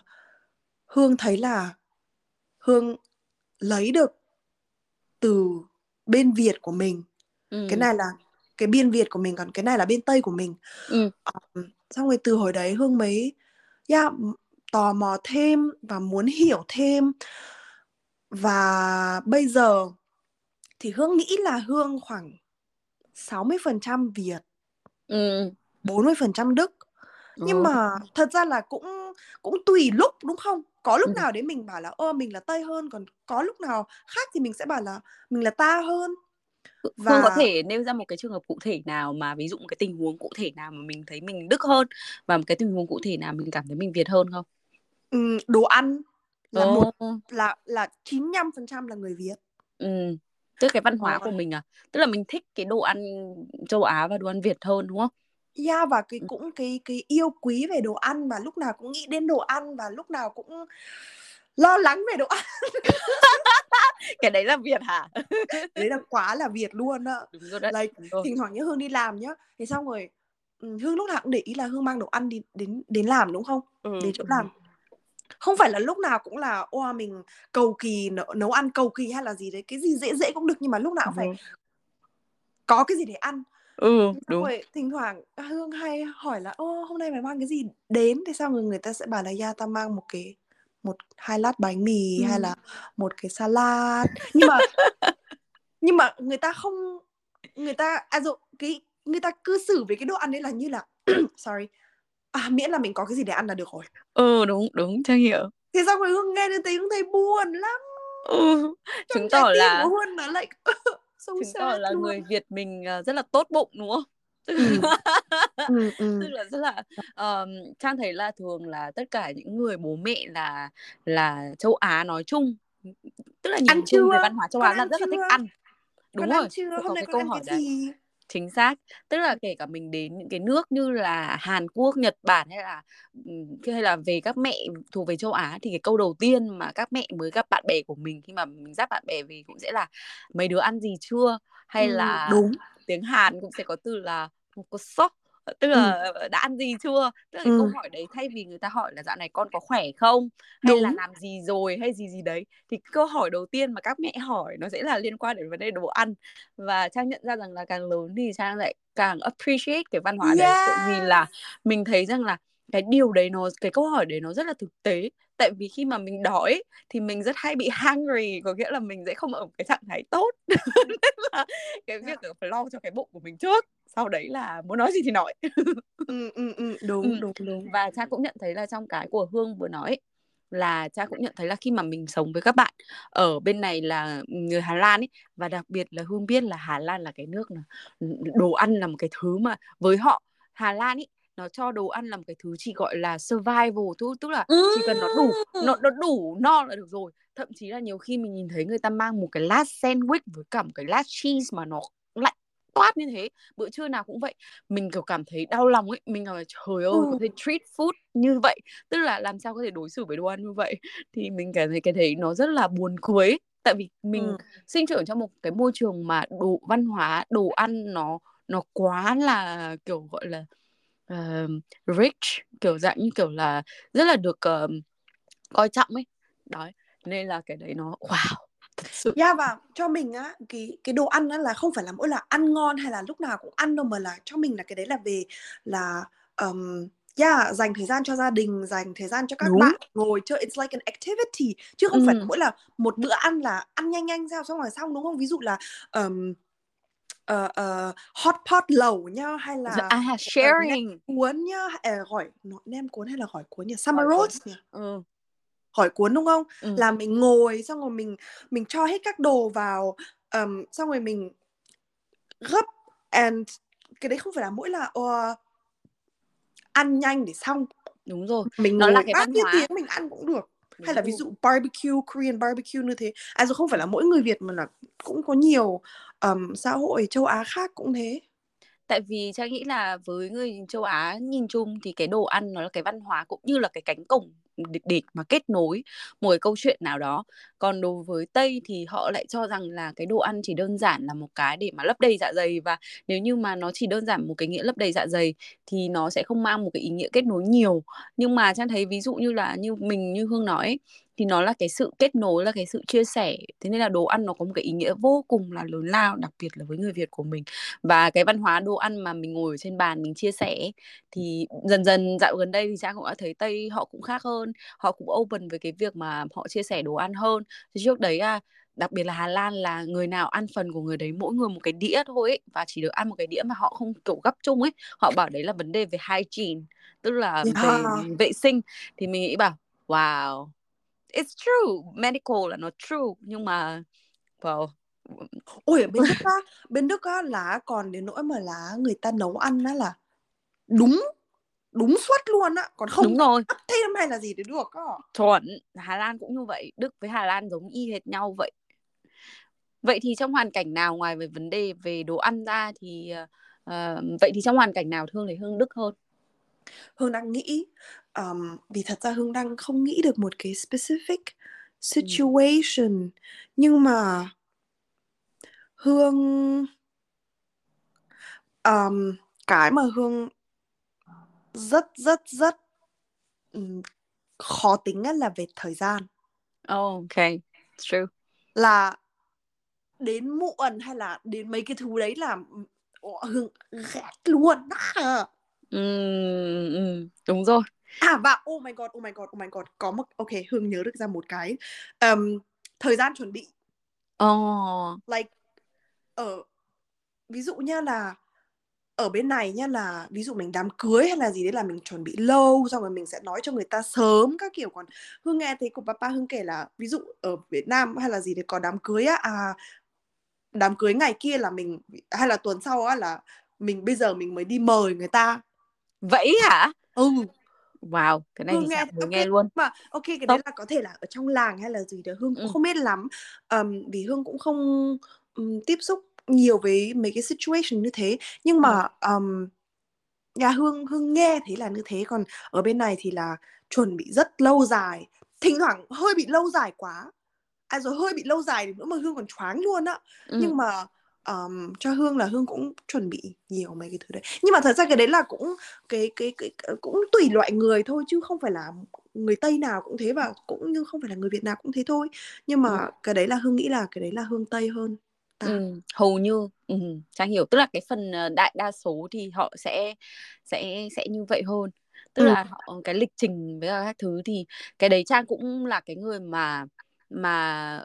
Hương thấy là Hương lấy được từ bên Việt của mình. Ừ. Cái này là cái bên Việt của mình, còn cái này là bên Tây của mình. ừ. um, Xong rồi từ hồi đấy Hương mới yeah, tò mò thêm và muốn hiểu thêm. Và bây giờ thì Hương nghĩ là Hương khoảng sáu mươi phần trăm Việt, ừ. bốn mươi phần trăm Đức. ừ. Nhưng mà thật ra là cũng, cũng tùy lúc, đúng không? Có lúc ừ. nào đấy mình bảo là ơ mình là Tây hơn, còn có lúc nào khác thì mình sẽ bảo là mình là ta hơn. Và... Hương có thể nêu ra một cái trường hợp cụ thể nào mà ví dụ một cái tình huống cụ thể nào mà mình thấy mình Đức hơn và một cái tình huống cụ thể nào mình cảm thấy mình Việt hơn không? Ừ, đồ ăn là, oh. một, là, là chín mươi lăm phần trăm là người Việt. Ừ. tức cái văn hóa của mình à, tức là mình thích cái đồ ăn châu Á và đồ ăn Việt hơn đúng không? Yeah, và cái cũng cái cái yêu quý về đồ ăn, và lúc nào cũng nghĩ đến đồ ăn, và lúc nào cũng lo lắng về đồ ăn. Cái đấy là Việt hả? Đấy là quá là Việt luôn ạ. Đúng rồi đấy. Like, đúng rồi. Thỉnh thoảng như Hương đi làm nhá, thế xong rồi Hương lúc nào cũng để ý là Hương mang đồ ăn đi đến đến làm đúng không? Ừ, đến chỗ ừ. làm. Không phải là lúc nào cũng là oa mình cầu kỳ nấu, nấu ăn cầu kỳ hay là gì đấy, cái gì dễ dễ cũng được, nhưng mà lúc nào cũng phải ừ. có cái gì để ăn. Ừ, đúng. Rồi, thỉnh thoảng Hương hay hỏi là ô hôm nay mày mang cái gì đến, thế sao người người ta sẽ bảo là ya, ta mang một cái một hai lát bánh mì ừ. hay là một cái salad. Nhưng mà nhưng mà người ta không người ta à dụ cái người ta cư xử với cái đồ ăn đấy là như là sorry, à, miễn là mình có cái gì để ăn là được rồi. Ừ đúng đúng, Trang hiểu. Thế sao người Hương nghe đến tí cũng thấy buồn lắm. Ừ, chứng tỏ là Hương nó lại chứng tỏ là luôn. Người Việt mình rất là tốt bụng đúng không? Ừ. ừ, ừ. Tức là rất là uh, Trang thấy là thường là tất cả những người bố mẹ là là châu Á nói chung, tức là nhìn chung về văn hóa châu Á là rất chưa? là thích ăn. Đúng con rồi. Ăn chưa? Hôm có nay cái câu hỏi cái gì? Đấy. Chính xác, tức là kể cả mình đến những cái nước như là Hàn Quốc, Nhật Bản hay là hay là về các mẹ thuộc về châu Á, thì cái câu đầu tiên mà các mẹ mới gặp bạn bè của mình khi mà mình dắt bạn bè về cũng sẽ là mấy đứa ăn gì chưa, hay là đúng. Tiếng Hàn cũng sẽ có từ là có sốc, tức là ừ. đã ăn gì chưa, tức là ừ. câu hỏi đấy thay vì người ta hỏi là dạo này con có khỏe không hay đúng. Là làm gì rồi hay gì gì đấy, thì câu hỏi đầu tiên mà các mẹ hỏi nó sẽ là liên quan đến vấn đề đồ ăn. Và Trang nhận ra rằng là càng lớn thì Trang lại càng appreciate cái văn hóa yeah. đấy, tại vì là mình thấy rằng là cái điều đấy nó, cái câu hỏi đấy nó rất là thực tế. Tại vì khi mà mình đói thì mình rất hay bị hungry, có nghĩa là mình sẽ không ở cái trạng thái tốt. Nên là cái việc là phải lo cho cái bụng của mình trước, sau đấy là muốn nói gì thì nói. ừ, ừ, ừ, đúng, ừ. đúng, đúng. Và Trang cũng nhận thấy là trong cái của Hương vừa nói ấy, là Trang cũng nhận thấy là khi mà mình sống với các bạn ở bên này là người Hà Lan ấy, và đặc biệt là Hương biết là Hà Lan là cái nước là, đồ ăn là một cái thứ mà với họ Hà Lan ấy, nó cho đồ ăn là một cái thứ chỉ gọi là survival thôi, tức là chỉ cần nó đủ, nó, nó đủ no là được rồi. Thậm chí là nhiều khi mình nhìn thấy người ta mang một cái lát sandwich với cả một cái lát cheese mà nó lạnh toát như thế, bữa trưa nào cũng vậy. Mình kiểu cảm thấy đau lòng ấy, mình cảm thấy trời ơi, có thể treat food như vậy, tức là làm sao có thể đối xử với đồ ăn như vậy. Thì mình cảm thấy cái đấy nó rất là buồn cười, tại vì mình ừ. sinh trưởng trong một cái môi trường mà đồ văn hóa, đồ ăn nó nó quá là kiểu gọi là Uh, rich, kiểu dạng như kiểu là rất là được uh, coi trọng ấy. Đấy, nên là cái đấy nó wow, thật sự. Yeah, và cho mình á, cái, cái đồ ăn á là không phải là mỗi là ăn ngon hay là lúc nào cũng ăn đâu, mà là cho mình là cái đấy là về là um, yeah, dành thời gian cho gia đình, dành thời gian cho các đúng. Bạn ngồi chơi, it's like an activity, chứ không ừ. phải mỗi là một bữa ăn là ăn nhanh nhanh sao xong rồi xong đúng không? Ví dụ là um, Uh, uh, hot pot lẩu nhá, hay là à, sharing cuốn nhá, à, gọi nem cuốn hay là gỏi cuốn nhỉ, summer rolls nhỉ, ừ. gỏi cuốn đúng không? Ừ. Là mình ngồi xong rồi mình mình cho hết các đồ vào, um, xong rồi mình gấp, and cái đấy không phải là mỗi là uh, ăn nhanh để xong. Đúng rồi. Mình ngồi bát tiếng tiếng mình ăn cũng được. Đúng hay là ví dụ barbecue, Korean barbecue như thế. À dù không phải là mỗi người Việt mà là cũng có nhiều um, xã hội châu Á khác cũng thế. Tại vì Trang nghĩ là với người châu Á nhìn chung thì cái đồ ăn nó là cái văn hóa cũng như là cái cánh cổng để, để mà kết nối một cái câu chuyện nào đó. Còn đối với Tây thì họ lại cho rằng là cái đồ ăn chỉ đơn giản là một cái để mà lấp đầy dạ dày, và nếu như mà nó chỉ đơn giản một cái nghĩa lấp đầy dạ dày thì nó sẽ không mang một cái ý nghĩa kết nối nhiều. Nhưng mà Trang thấy ví dụ như là như mình, như Hương nói ấy, thì nó là cái sự kết nối, là cái sự chia sẻ. Thế nên là đồ ăn nó có một cái ý nghĩa vô cùng là lớn lao, đặc biệt là với người Việt của mình. Và cái văn hóa đồ ăn mà mình ngồi ở trên bàn mình chia sẻ thì dần dần dạo gần đây thì Trang cũng đã thấy Tây họ cũng khác hơn, họ cũng open với cái việc mà họ chia sẻ đồ ăn hơn. Thì trước đấy à, đặc biệt là Hà Lan là người nào ăn phần của người đấy, mỗi người một cái đĩa thôi ấy, và chỉ được ăn một cái đĩa mà họ không kiểu gấp chung ấy. Họ bảo đấy là vấn đề về hygiene, tức là về vệ sinh. Thì mình nghĩ bảo wow, it's true, medical là nó true, nhưng mà wow. Ôi bên Đức á, bên Đức á là còn đến nỗi mà là người ta nấu ăn á là đúng đúng suất luôn á, còn không đúng rồi thêm hay là gì để được á. Chuẩn, Hà Lan cũng như vậy, Đức với Hà Lan giống y hệt nhau vậy. Vậy thì trong hoàn cảnh nào, ngoài về vấn đề về đồ ăn ra thì uh, vậy thì trong hoàn cảnh nào Thương thấy Hương Đức hơn? Hương đang nghĩ um, vì thật ra Hương đang không nghĩ được một cái specific situation, ừ. nhưng mà Hương um, cái mà Hương rất rất rất um, khó tính là về thời gian. Oh, okay, true. Là đến muộn hay là đến mấy cái thứ đấy là Hương ghét luôn. Ừ, ừ, đúng rồi. À và oh my god, oh my god, oh my god có một, ok, Hương nhớ được ra một cái um, thời gian chuẩn bị. Oh. Like ở, ví dụ như là ở bên này nhá, là ví dụ mình đám cưới hay là gì đấy là mình chuẩn bị lâu, xong rồi mình sẽ nói cho người ta sớm các kiểu. Còn Hương nghe thấy của papa Hương kể là ví dụ ở Việt Nam hay là gì đấy có đám cưới á, à đám cưới ngày kia là mình, hay là tuần sau á, là mình bây giờ mình mới đi mời người ta. Vậy hả? Ừ. Wow, cái này Hương thì nghe, okay, nghe luôn mà. Ok, cái Top. Đấy là có thể là ở trong làng hay là gì đó, Hương cũng ừ. không biết lắm, um, vì Hương cũng không um, tiếp xúc nhiều với mấy cái situation như thế. Nhưng mà um, nhà Hương Hương nghe thấy là như thế. Còn ở bên này thì là chuẩn bị rất lâu dài, thỉnh thoảng hơi bị lâu dài quá. À rồi hơi bị lâu dài nữa mà Hương còn choáng luôn á. ừ. Nhưng mà um, cho Hương là Hương cũng chuẩn bị nhiều mấy cái thứ đấy. Nhưng mà thật ra cái đấy là cũng cái, cái, cái, cái cũng tùy loại người thôi, chứ không phải là người Tây nào cũng thế, và cũng như không phải là người Việt nào cũng thế thôi. Nhưng mà ừ. cái đấy là Hương nghĩ là cái đấy là Hương Tây hơn. Ừ, hầu như ừ, Trang hiểu, tức là cái phần đại đa số thì họ sẽ sẽ sẽ như vậy hơn, tức ừ. là họ, cái lịch trình với các thứ thì cái đấy Trang cũng là cái người mà mà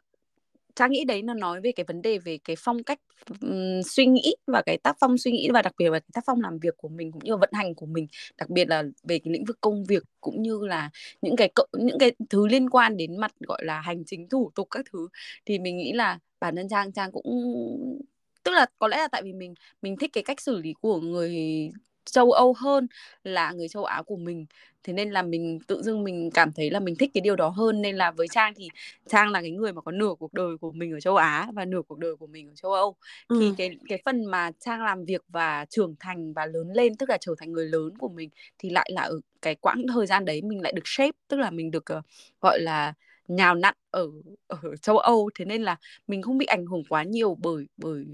Trang nghĩ đấy nó nói về cái vấn đề về cái phong cách um, suy nghĩ và cái tác phong suy nghĩ, và đặc biệt là cái tác phong làm việc của mình cũng như vận hành của mình, đặc biệt là về cái lĩnh vực công việc cũng như là những cái những cái thứ liên quan đến mặt gọi là hành chính, thủ tục các thứ. Thì mình nghĩ là bản thân Trang Trang cũng, tức là có lẽ là tại vì mình mình thích cái cách xử lý của người châu Âu hơn là người châu Á của mình, thế nên là mình tự dưng mình cảm thấy là mình thích cái điều đó hơn. Nên là với Trang thì Trang là cái người mà có nửa cuộc đời của mình ở châu Á và nửa cuộc đời của mình ở châu Âu. ừ. Thì cái cái phần mà Trang làm việc và trưởng thành và lớn lên, tức là trở thành người lớn của mình, thì lại là ở cái quãng thời gian đấy mình lại được shape, tức là mình được uh, gọi là nhào nặn ở ở châu Âu, thế nên là mình không bị ảnh hưởng quá nhiều bởi bởi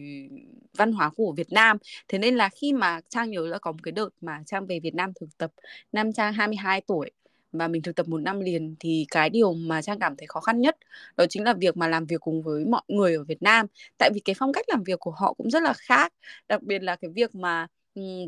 văn hóa của Việt Nam. Thế nên là khi mà Trang nhớ là có một cái đợt mà Trang về Việt Nam thực tập năm Trang hai mươi hai tuổi, và mình thực tập một năm liền, thì cái điều mà Trang cảm thấy khó khăn nhất đó chính là việc mà làm việc cùng với mọi người ở Việt Nam, tại vì cái phong cách làm việc của họ cũng rất là khác. Đặc biệt là cái việc mà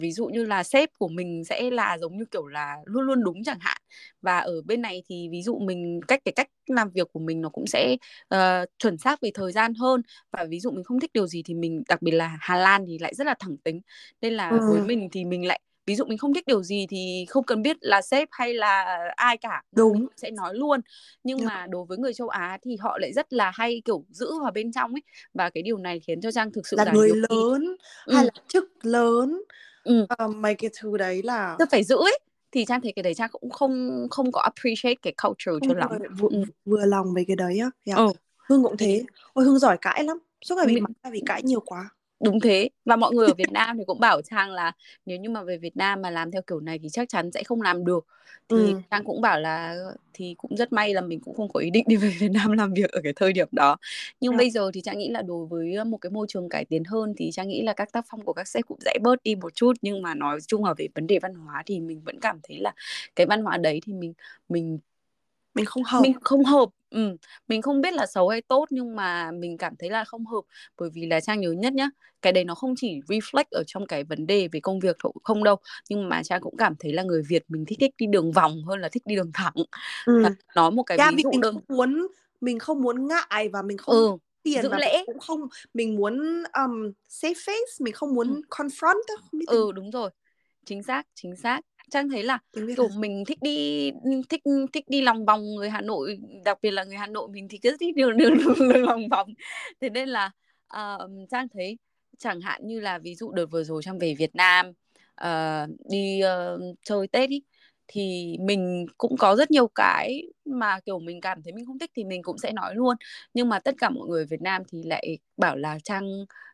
ví dụ như là sếp của mình sẽ là giống như kiểu là luôn luôn đúng chẳng hạn, và ở bên này thì ví dụ mình cách cái cách làm việc của mình nó cũng sẽ uh, chuẩn xác về thời gian hơn, và ví dụ mình không thích điều gì thì mình, đặc biệt là Hà Lan thì lại rất là thẳng tính, nên là ừ. với mình thì mình lại, ví dụ mình không thích điều gì thì không cần biết là sếp hay là ai cả, đúng, mình sẽ nói luôn. Nhưng đúng. Mà đối với người châu Á thì họ lại rất là hay kiểu giữ vào bên trong ấy, và cái điều này khiến cho Trang thực sự là, là người lớn ý. Hay ừ. là chức lớn, ừ. uh, mấy cái thứ đấy là tôi phải giữ ấy. Thì Trang thấy cái đấy Trang cũng không không có appreciate cái culture cho lắm, vừa, ừ. vừa lòng về cái đấy á. yeah. ừ. Hương cũng thế. Ôi Hương giỏi cãi lắm, suốt ngày bị mình... mắng ra vì cãi nhiều quá. Đúng thế, và mọi người ở Việt Nam thì cũng bảo Trang là nếu như mà về Việt Nam mà làm theo kiểu này thì chắc chắn sẽ không làm được. Thì ừ. Trang cũng bảo là thì cũng rất may là mình cũng không có ý định đi về Việt Nam làm việc ở cái thời điểm đó. Nhưng à. bây giờ thì Trang nghĩ là đối với một cái môi trường cải tiến hơn thì Trang nghĩ là các tác phong của các sếp cũng dễ bớt đi một chút. Nhưng mà nói chung là về vấn đề văn hóa thì mình vẫn cảm thấy là cái văn hóa đấy thì mình mình mình không hợp. Mình không hợp. Ừ, mình không biết là xấu hay tốt, nhưng mà mình cảm thấy là không hợp. Bởi vì là Trang nhớ nhất nhá, cái đấy nó không chỉ reflect ở trong cái vấn đề về công việc không đâu, nhưng mà Trang cũng cảm thấy là người Việt mình thích thích đi đường vòng hơn là thích đi đường thẳng. ừ. Nói một cái yeah, ví dụ mình đơn. Không muốn, Mình không muốn ngại và mình không ừ, tiền và lễ. Mình cũng không, mình muốn um, save face, mình không muốn ừ. confront. Không ừ tình. Đúng rồi, chính xác, chính xác. Trang thấy là kiểu mình thích đi thích thích đi lòng vòng, người Hà Nội, đặc biệt là người Hà Nội mình thì cứ thích đường đường lòng vòng. Thế nên là uh, Trang thấy chẳng hạn như là ví dụ đợt vừa rồi Trang về Việt Nam uh, đi uh, chơi Tết ý, thì mình cũng có rất nhiều cái mà kiểu mình cảm thấy mình không thích thì mình cũng sẽ nói luôn. Nhưng mà tất cả mọi người Việt Nam thì lại bảo là Trang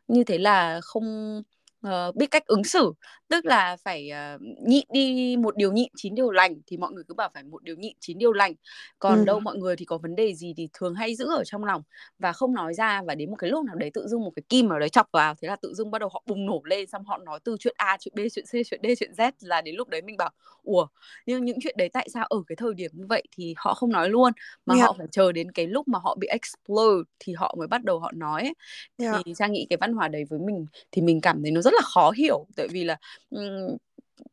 như thế là không uh, biết cách ứng xử. Tức là phải uh, nhịn đi một điều nhịn, chín điều lành. Thì mọi người cứ bảo phải một điều nhịn, chín điều lành. Còn ừ. đâu mọi người thì có vấn đề gì thì thường hay giữ ở trong lòng và không nói ra. Và đến một cái lúc nào đấy tự dưng một cái kim nào đấy chọc vào, thế là tự dưng bắt đầu họ bùng nổ lên. Xong họ nói từ chuyện A, chuyện B, chuyện C, chuyện D, chuyện Z. Là đến lúc đấy mình bảo ủa, nhưng những chuyện đấy tại sao ở cái thời điểm như vậy thì họ không nói luôn, mà yeah. họ phải chờ đến cái lúc mà họ bị explode thì họ mới bắt đầu họ nói ấy. Yeah. Thì Trang nghĩ cái văn hóa đấy với mình thì mình cảm thấy nó rất là khó hiểu. Tại vì là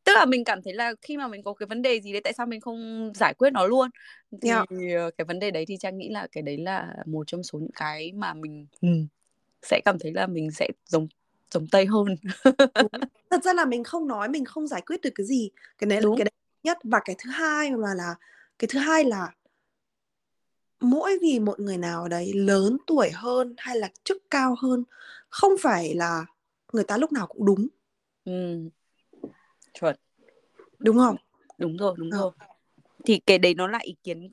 tức là mình cảm thấy là khi mà mình có cái vấn đề gì đấy tại sao mình không giải quyết nó luôn thì yeah. cái vấn đề đấy thì Trang nghĩ là cái đấy là một trong số những cái mà mình ừ, sẽ cảm thấy là mình sẽ giống giống Tây hơn. Thật ra là mình không nói, mình không giải quyết được cái gì, cái đấy đúng. Cái đấy nhất. Và cái thứ hai mà là cái thứ hai là mỗi vì một người nào đấy lớn tuổi hơn hay là chức cao hơn không phải là người ta lúc nào cũng đúng. Ừ. Chuẩn. Đúng không? Đúng rồi, đúng rồi. À. Thì cái đấy nó là ý kiến,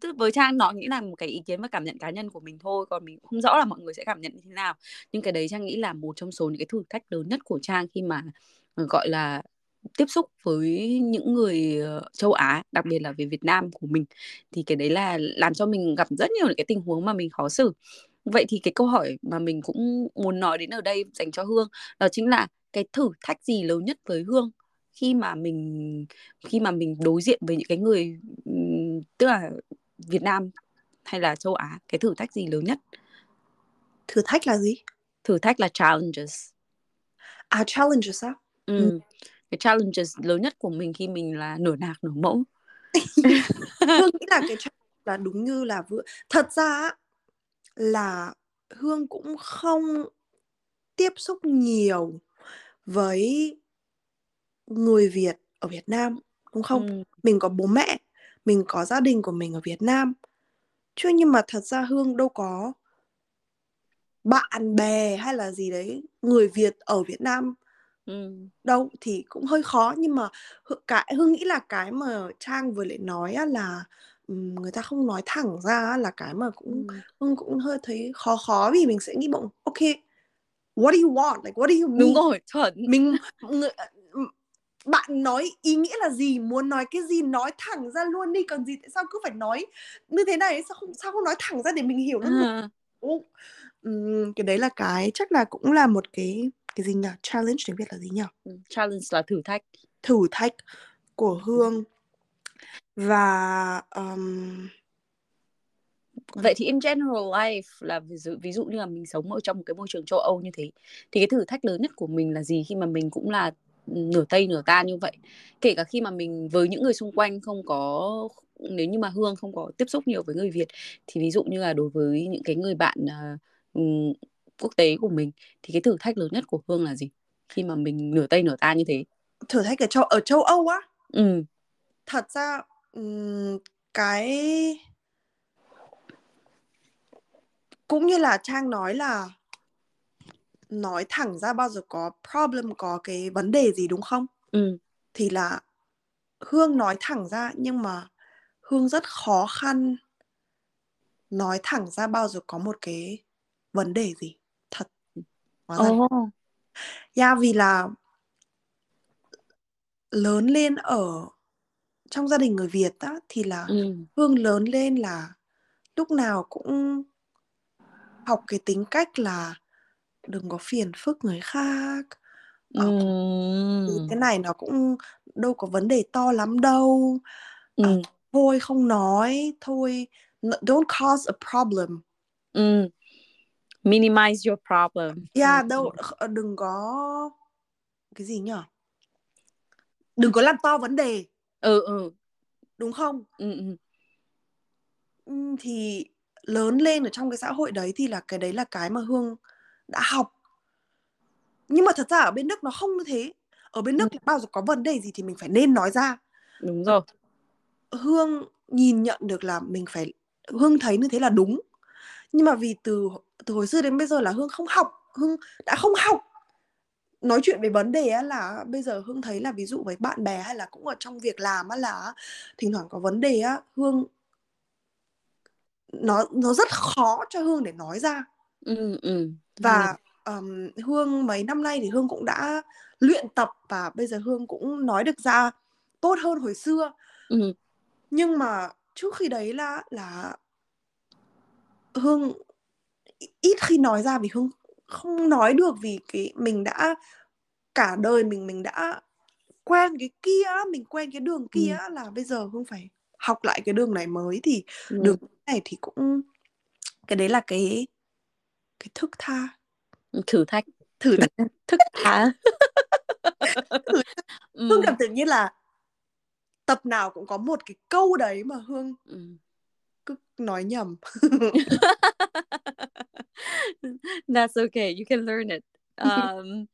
tức với Trang nó nghĩ là một cái ý kiến và cảm nhận cá nhân của mình thôi. Còn mình không rõ là mọi người sẽ cảm nhận như thế nào. Nhưng cái đấy Trang nghĩ là một trong số những cái thử thách lớn nhất của Trang khi mà gọi là tiếp xúc với những người châu Á, đặc biệt là về Việt Nam của mình. Thì cái đấy là làm cho mình gặp rất nhiều những cái tình huống mà mình khó xử. Vậy thì cái câu hỏi mà mình cũng muốn nói đến ở đây dành cho Hương, đó chính là cái thử thách gì lớn nhất với Hương khi mà mình khi mà mình đối diện với những cái người tức là Việt Nam hay là châu Á, cái thử thách gì lớn nhất? Thử thách là gì? Thử thách là challenges. À, challenges á? Ừ. ừ. Cái challenges lớn nhất của mình khi mình là nửa nạc nửa mẫu. Hương nghĩ là cái challenge là đúng như là vừa. Thật ra là Hương cũng không tiếp xúc nhiều với người Việt ở Việt Nam, đúng không? Ừ. Mình có bố mẹ, mình có gia đình của mình ở Việt Nam. Chứ nhưng mà thật ra Hương đâu có bạn bè hay là gì đấy người Việt ở Việt Nam ừ. đâu, thì cũng hơi khó. Nhưng mà cái Hương nghĩ là cái mà Trang vừa lại nói là người ta không nói thẳng ra là cái mà cũng ừ. Hương cũng hơi thấy khó khó, vì mình sẽ nghĩ bụng ok, what do you want? Like, what do you mean? Đúng rồi, chuẩn. Mình, người, bạn nói ý nghĩa là gì? Muốn nói cái gì? Nói thẳng ra luôn đi. Còn gì tại sao cứ phải nói như thế này? Sao không, sao không nói thẳng ra để mình hiểu nó? À. Ừ, cái đấy là cái, chắc là cũng là một cái, cái gì nhỉ? Challenge, để biết là gì nhỉ? Challenge là thử thách. Thử thách của Hương. Và... Um... Vậy thì in general life là ví dụ, ví dụ như là mình sống ở trong một cái môi trường châu Âu như thế, thì cái thử thách lớn nhất của mình là gì khi mà mình cũng là nửa Tây nửa Ta như vậy? Kể cả khi mà mình với những người xung quanh không có, nếu như mà Hương không có tiếp xúc nhiều với người Việt, thì ví dụ như là đối với những cái người bạn uh, quốc tế của mình, thì cái thử thách lớn nhất của Hương là gì khi mà mình nửa Tây nửa Ta như thế? Thử thách ở châu, ở châu Âu á? Ừ. Thật ra um, cái... cũng như là Trang nói là nói thẳng ra bao giờ có problem, có cái vấn đề gì đúng không? Ừ. Thì là Hương nói thẳng ra, nhưng mà Hương rất khó khăn nói thẳng ra bao giờ có một cái vấn đề gì. Thật. Ồ. Oh. Yeah, vì là lớn lên ở trong gia đình người Việt á, thì là ừ. Hương lớn lên là lúc nào cũng... học cái tính cách là đừng có phiền phức người khác. Ừ. Cái này nó cũng đâu có vấn đề to lắm đâu. Ừ. À, thôi không nói, thôi don't cause a problem. Ừ. Minimize your problem. Yeah, đâu đừng có cái gì nhỉ? Đừng có làm to vấn đề. Ừ ừ. Đúng không? Ừ ừ. Thì lớn lên ở trong cái xã hội đấy thì là cái đấy là cái mà Hương đã học. Nhưng mà thật ra ở bên Đức nó không như thế. Ở bên Đức ừ. bao giờ có vấn đề gì thì mình phải nên nói ra. Đúng rồi. Hương nhìn nhận được là mình phải, Hương thấy như thế là đúng. Nhưng mà vì từ từ hồi xưa đến bây giờ là Hương không học, Hương đã không học nói chuyện về vấn đề á, là bây giờ Hương thấy là ví dụ với bạn bè hay là cũng ở trong việc làm á, là thỉnh thoảng có vấn đề á, Hương nó nó rất khó cho Hương để nói ra. Ừ, ừ. Và um, Hương mấy năm nay thì Hương cũng đã luyện tập và bây giờ Hương cũng nói được ra tốt hơn hồi xưa. Ừ. Nhưng mà trước khi đấy là là Hương ít khi nói ra vì Hương không nói được, vì cái mình đã cả đời mình mình đã quen cái kia, mình quen cái đường kia, ừ. là bây giờ Hương phải học lại cái đường này mới thì ừ. đường này thì cũng cái đấy là cái cái thức tha thử thách thử thách thức tha Hương ừ. cảm tưởng như là tập nào cũng có một cái câu đấy mà Hương ừ. cứ nói nhầm. That's okay, you can learn it. Um,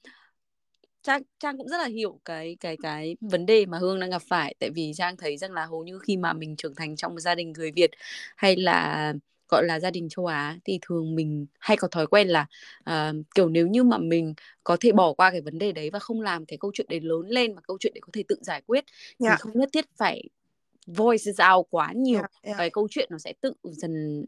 Trang, Trang cũng rất là hiểu cái, cái, cái vấn đề mà Hương đang gặp phải. Tại vì Trang thấy rằng là hầu như khi mà mình trưởng thành trong một gia đình người Việt hay là gọi là gia đình châu Á thì thường mình hay có thói quen là uh, kiểu nếu như mà mình có thể bỏ qua cái vấn đề đấy và không làm cái câu chuyện đấy lớn lên mà câu chuyện đấy có thể tự giải quyết yeah. thì không nhất thiết phải voice out quá nhiều, yeah, yeah. cái câu chuyện nó sẽ tự dần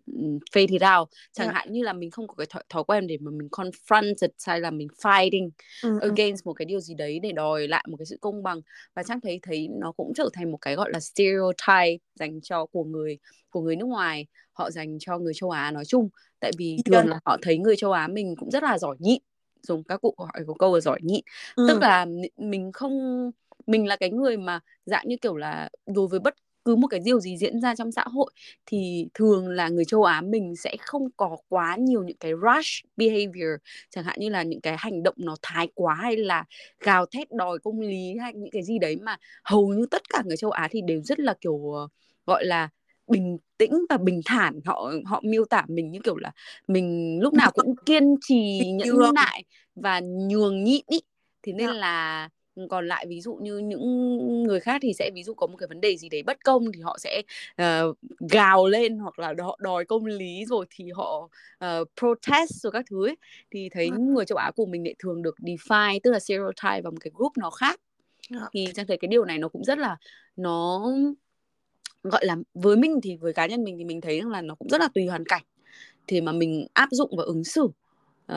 fade it out. Chẳng yeah. hạn như là mình không có cái thói, thói quen để mà mình confronted hay là mình fighting mm-hmm. against một cái điều gì đấy để đòi lại một cái sự công bằng. Và Trang thấy thấy nó cũng trở thành một cái gọi là stereotype dành cho của người của người nước ngoài, họ dành cho người châu Á nói chung. Tại vì thường yeah. là họ thấy người châu Á mình cũng rất là giỏi nhịn, dùng các cụ gọi của câu là giỏi nhịn, mm. tức là mình không mình là cái người mà dạng như kiểu là đối với bất cứ một cái điều gì diễn ra trong xã hội thì thường là người châu Á mình sẽ không có quá nhiều những cái rash behavior, chẳng hạn như là những cái hành động nó thái quá hay là gào thét đòi công lý hay những cái gì đấy, mà hầu như tất cả người châu Á thì đều rất là kiểu gọi là bình tĩnh và bình thản. Họ họ miêu tả mình như kiểu là mình lúc nào cũng kiên trì nhẫn nại và nhường nhịn ý. Thế nên là còn lại ví dụ như những người khác thì sẽ ví dụ có một cái vấn đề gì đấy bất công thì họ sẽ uh, gào lên hoặc là họ đòi công lý rồi thì họ uh, protest rồi các thứ ấy. Thì thấy người châu Á của mình lại thường được define, tức là stereotype vào một cái group nó khác. Thì Trang thấy cái điều này nó cũng rất là nó gọi là với mình thì với cá nhân mình thì mình thấy rằng là nó cũng rất là tùy hoàn cảnh thì mà mình áp dụng và ứng xử uh,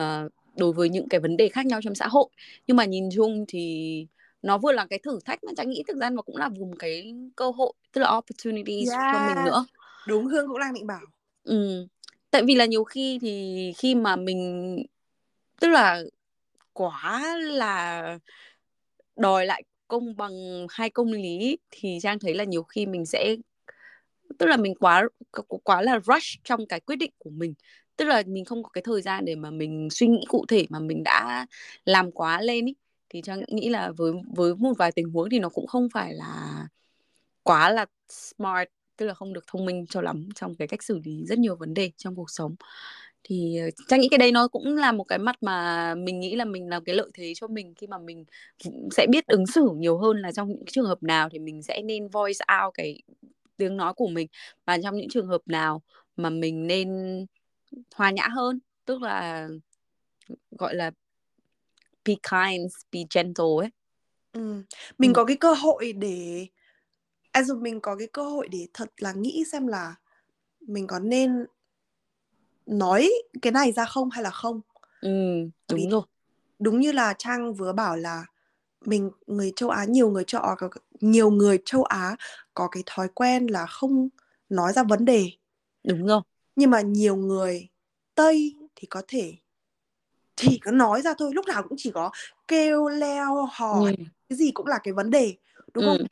đối với những cái vấn đề khác nhau trong xã hội. Nhưng mà nhìn chung thì nó vừa là cái thử thách mà Trang nghĩ thực ra nó cũng là vùng cái cơ hội, tức là opportunities yeah. cho mình nữa. Đúng, Hương cũng đang định bảo ừ. Tại vì là nhiều khi thì khi mà mình tức là quá là đòi lại công bằng hay công lý thì Trang thấy là nhiều khi mình sẽ tức là mình quá quá là rush trong cái quyết định của mình. Tức là mình không có cái thời gian để mà mình suy nghĩ cụ thể mà mình đã làm quá lên ý. Thì Trang nghĩ là với, với một vài tình huống thì nó cũng không phải là quá là smart, tức là không được thông minh cho lắm trong cái cách xử lý rất nhiều vấn đề trong cuộc sống. Thì Trang nghĩ cái đây nó cũng là một cái mặt mà mình nghĩ là mình là cái lợi thế cho mình khi mà mình sẽ biết ứng xử nhiều hơn là trong những trường hợp nào thì mình sẽ nên voice out cái tiếng nói của mình, và trong những trường hợp nào mà mình nên hòa nhã hơn, tức là gọi là be kind, be gentle ấy. Ừ. Mình ừ. có cái cơ hội để as mình có cái cơ hội để thật là nghĩ xem là mình có nên nói cái này ra không hay là không. Ừ, đúng Vì, rồi. Đúng như là Trang vừa bảo là mình người châu Á nhiều người châu Á có nhiều người châu Á có cái thói quen là không nói ra vấn đề. Đúng rồi. Nhưng mà nhiều người Tây thì có thể chỉ có nói ra thôi, lúc nào cũng chỉ có kêu leo hỏi ừ. cái gì cũng là cái vấn đề, đúng ừ. không?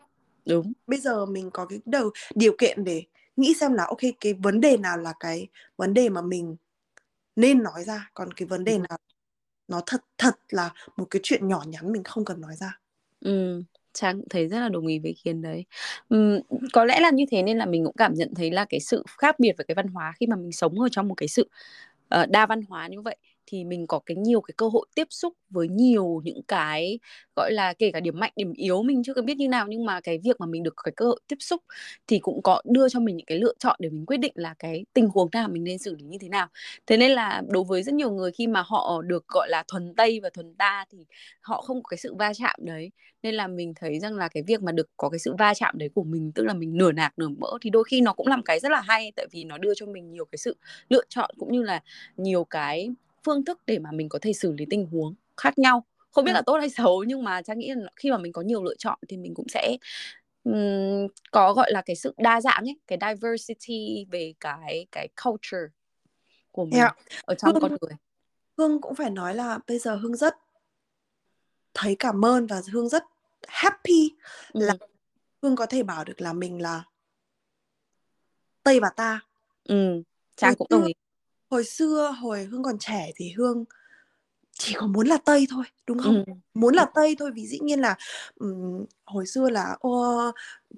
Đúng. Bây giờ mình có cái đầu điều kiện để nghĩ xem là ok cái vấn đề nào là cái vấn đề mà mình nên nói ra, còn cái vấn đề ừ. nào nó thật thật là một cái chuyện nhỏ nhắn mình không cần nói ra. Ừ. Trang cũng thấy rất là đồng ý với ý kiến đấy. uhm, Có lẽ là như thế nên là mình cũng cảm nhận thấy là cái sự khác biệt về cái văn hóa khi mà mình sống ở trong một cái sự uh, đa văn hóa như vậy thì mình có cái nhiều cái cơ hội tiếp xúc với nhiều những cái gọi là kể cả điểm mạnh, điểm yếu mình chưa cần biết như nào, nhưng mà cái việc mà mình được cái cơ hội tiếp xúc thì cũng có đưa cho mình những cái lựa chọn để mình quyết định là cái tình huống nào mình nên xử lý như thế nào. Thế nên là đối với rất nhiều người khi mà họ được gọi là thuần Tây và thuần Ta thì họ không có cái sự va chạm đấy. Nên là mình thấy rằng là cái việc mà được có cái sự va chạm đấy của mình, tức là mình nửa nạc nửa mỡ, thì đôi khi nó cũng làm cái rất là hay, tại vì nó đưa cho mình nhiều cái sự lựa chọn cũng như là nhiều cái phương thức để mà mình có thể xử lý tình huống khác nhau. Không biết là tốt hay xấu, nhưng mà Trang nghĩ là khi mà mình có nhiều lựa chọn thì mình cũng sẽ um, có gọi là cái sự đa dạng ấy, cái diversity về cái cái culture của mình yeah. ở trong Hương, con người. Hương cũng phải nói là bây giờ Hương rất thấy cảm ơn và Hương rất happy ừ. là Hương có thể bảo được là mình là Tây và Ta. Ừ, Trang cũng đồng ý. Hồi xưa, hồi Hương còn trẻ thì Hương chỉ có muốn là Tây thôi, đúng không? Ừ. Muốn là Tây thôi, vì dĩ nhiên là um, hồi xưa là ô,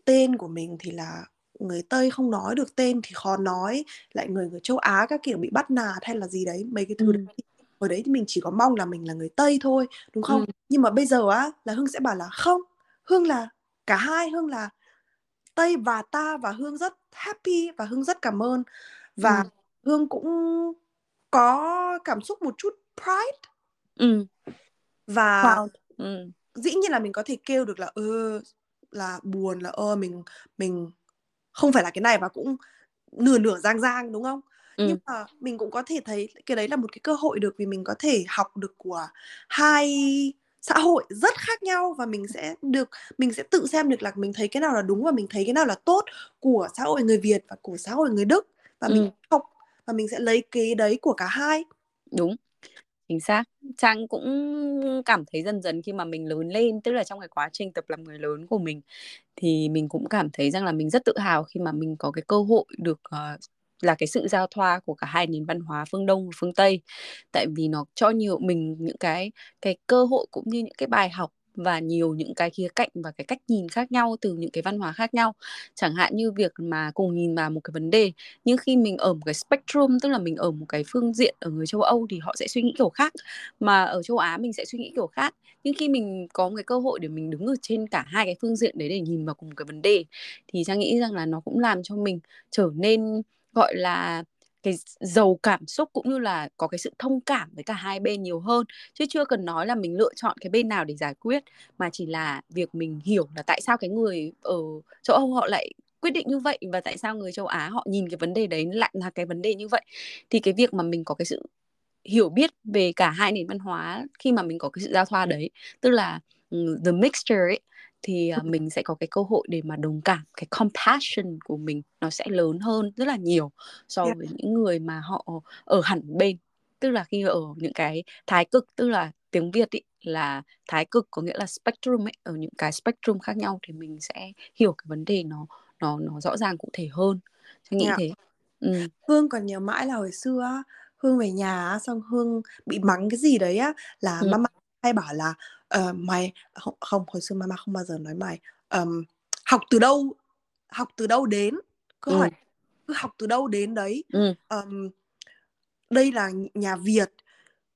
tên của mình thì là người Tây không nói được tên thì khó nói, lại người người châu Á các kiểu bị bắt nạt hay là gì đấy, mấy cái thứ ừ. đấy. Hồi đấy thì mình chỉ có mong là mình là người Tây thôi, đúng không? Ừ. Nhưng mà bây giờ á là Hương sẽ bảo là không, Hương là cả hai, Hương là Tây và Ta, và Hương rất happy và Hương rất cảm ơn. Và ừ. Hương cũng có cảm xúc một chút pride ừ. và wow. ừ. dĩ nhiên là mình có thể kêu được là ơ là buồn là ơ mình mình không phải là cái này và cũng nửa nửa giang giang, đúng không? Ừ. Nhưng mà mình cũng có thể thấy cái đấy là một cái cơ hội được, vì mình có thể học được của hai xã hội rất khác nhau và mình sẽ được mình sẽ tự xem được là mình thấy cái nào là đúng và mình thấy cái nào là tốt của xã hội người Việt và của xã hội người Đức, và ừ. mình học và mình sẽ lấy cái đấy của cả hai. Đúng, chính xác. Trang cũng cảm thấy dần dần khi mà mình lớn lên, tức là trong cái quá trình tập làm người lớn của mình, thì mình cũng cảm thấy rằng là mình rất tự hào khi mà mình có cái cơ hội được uh, là cái sự giao thoa của cả hai nền văn hóa phương Đông và phương Tây, tại vì nó cho nhiều mình những cái cái cơ hội cũng như những cái bài học và nhiều những cái khía cạnh và cái cách nhìn khác nhau từ những cái văn hóa khác nhau. Chẳng hạn như việc mà cùng nhìn vào một cái vấn đề, nhưng khi mình ở một cái spectrum, tức là mình ở một cái phương diện, ở người châu Âu thì họ sẽ suy nghĩ kiểu khác, mà ở châu Á mình sẽ suy nghĩ kiểu khác. Nhưng khi mình có một cái cơ hội để mình đứng ở trên cả hai cái phương diện đấy để nhìn vào cùng một cái vấn đề, thì Trang nghĩ rằng là nó cũng làm cho mình trở nên gọi là cái giàu cảm xúc cũng như là có cái sự thông cảm với cả hai bên nhiều hơn. Chứ chưa cần nói là mình lựa chọn cái bên nào để giải quyết, mà chỉ là việc mình hiểu là tại sao cái người ở châu Âu họ lại quyết định như vậy, và tại sao người châu Á họ nhìn cái vấn đề đấy lại là cái vấn đề như vậy. Thì cái việc mà mình có cái sự hiểu biết về cả hai nền văn hóa khi mà mình có cái sự giao thoa đấy, tức là the mixture ấy, thì mình sẽ có cái cơ hội để mà đồng cảm, cái compassion của mình nó sẽ lớn hơn rất là nhiều so với yeah. những người mà họ ở hẳn bên, tức là khi ở những cái thái cực, tức là tiếng Việt ý, là thái cực có nghĩa là spectrum ấy, ở những cái spectrum khác nhau thì mình sẽ hiểu cái vấn đề nó nó nó rõ ràng cụ thể hơn. Tôi nghĩ yeah. thế. Ừ. Hương còn nhớ mãi là hồi xưa Hương về nhà xong Hương bị mắng cái gì đấy á là ừ. mama hay bảo là Uh, mày không, không hồi xưa mama không bao giờ nói mày um, học từ đâu học từ đâu đến cứ ừ. hỏi cứ học từ đâu đến đấy ừ. um, đây là nhà Việt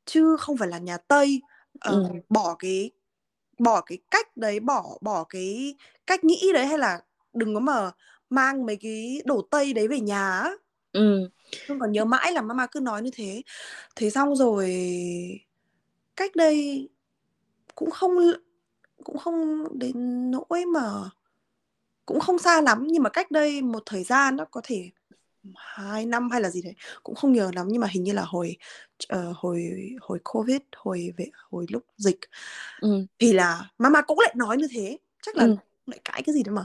chứ không phải là nhà Tây. um, ừ. bỏ cái bỏ cái cách đấy bỏ bỏ cái cách nghĩ đấy, hay là đừng có mà mang mấy cái đồ Tây đấy về nhà. ừ. Không còn nhớ mãi là mama cứ nói như thế. Thế xong rồi cách đây cũng không cũng không đến nỗi mà cũng không xa lắm, nhưng mà cách đây một thời gian đó, có thể hai năm hay là gì đấy cũng không nhớ lắm, nhưng mà hình như là hồi uh, hồi hồi covid hồi về hồi lúc dịch ừ. thì là mama cũng lại nói như thế, chắc là ừ. lại cãi cái gì đó mà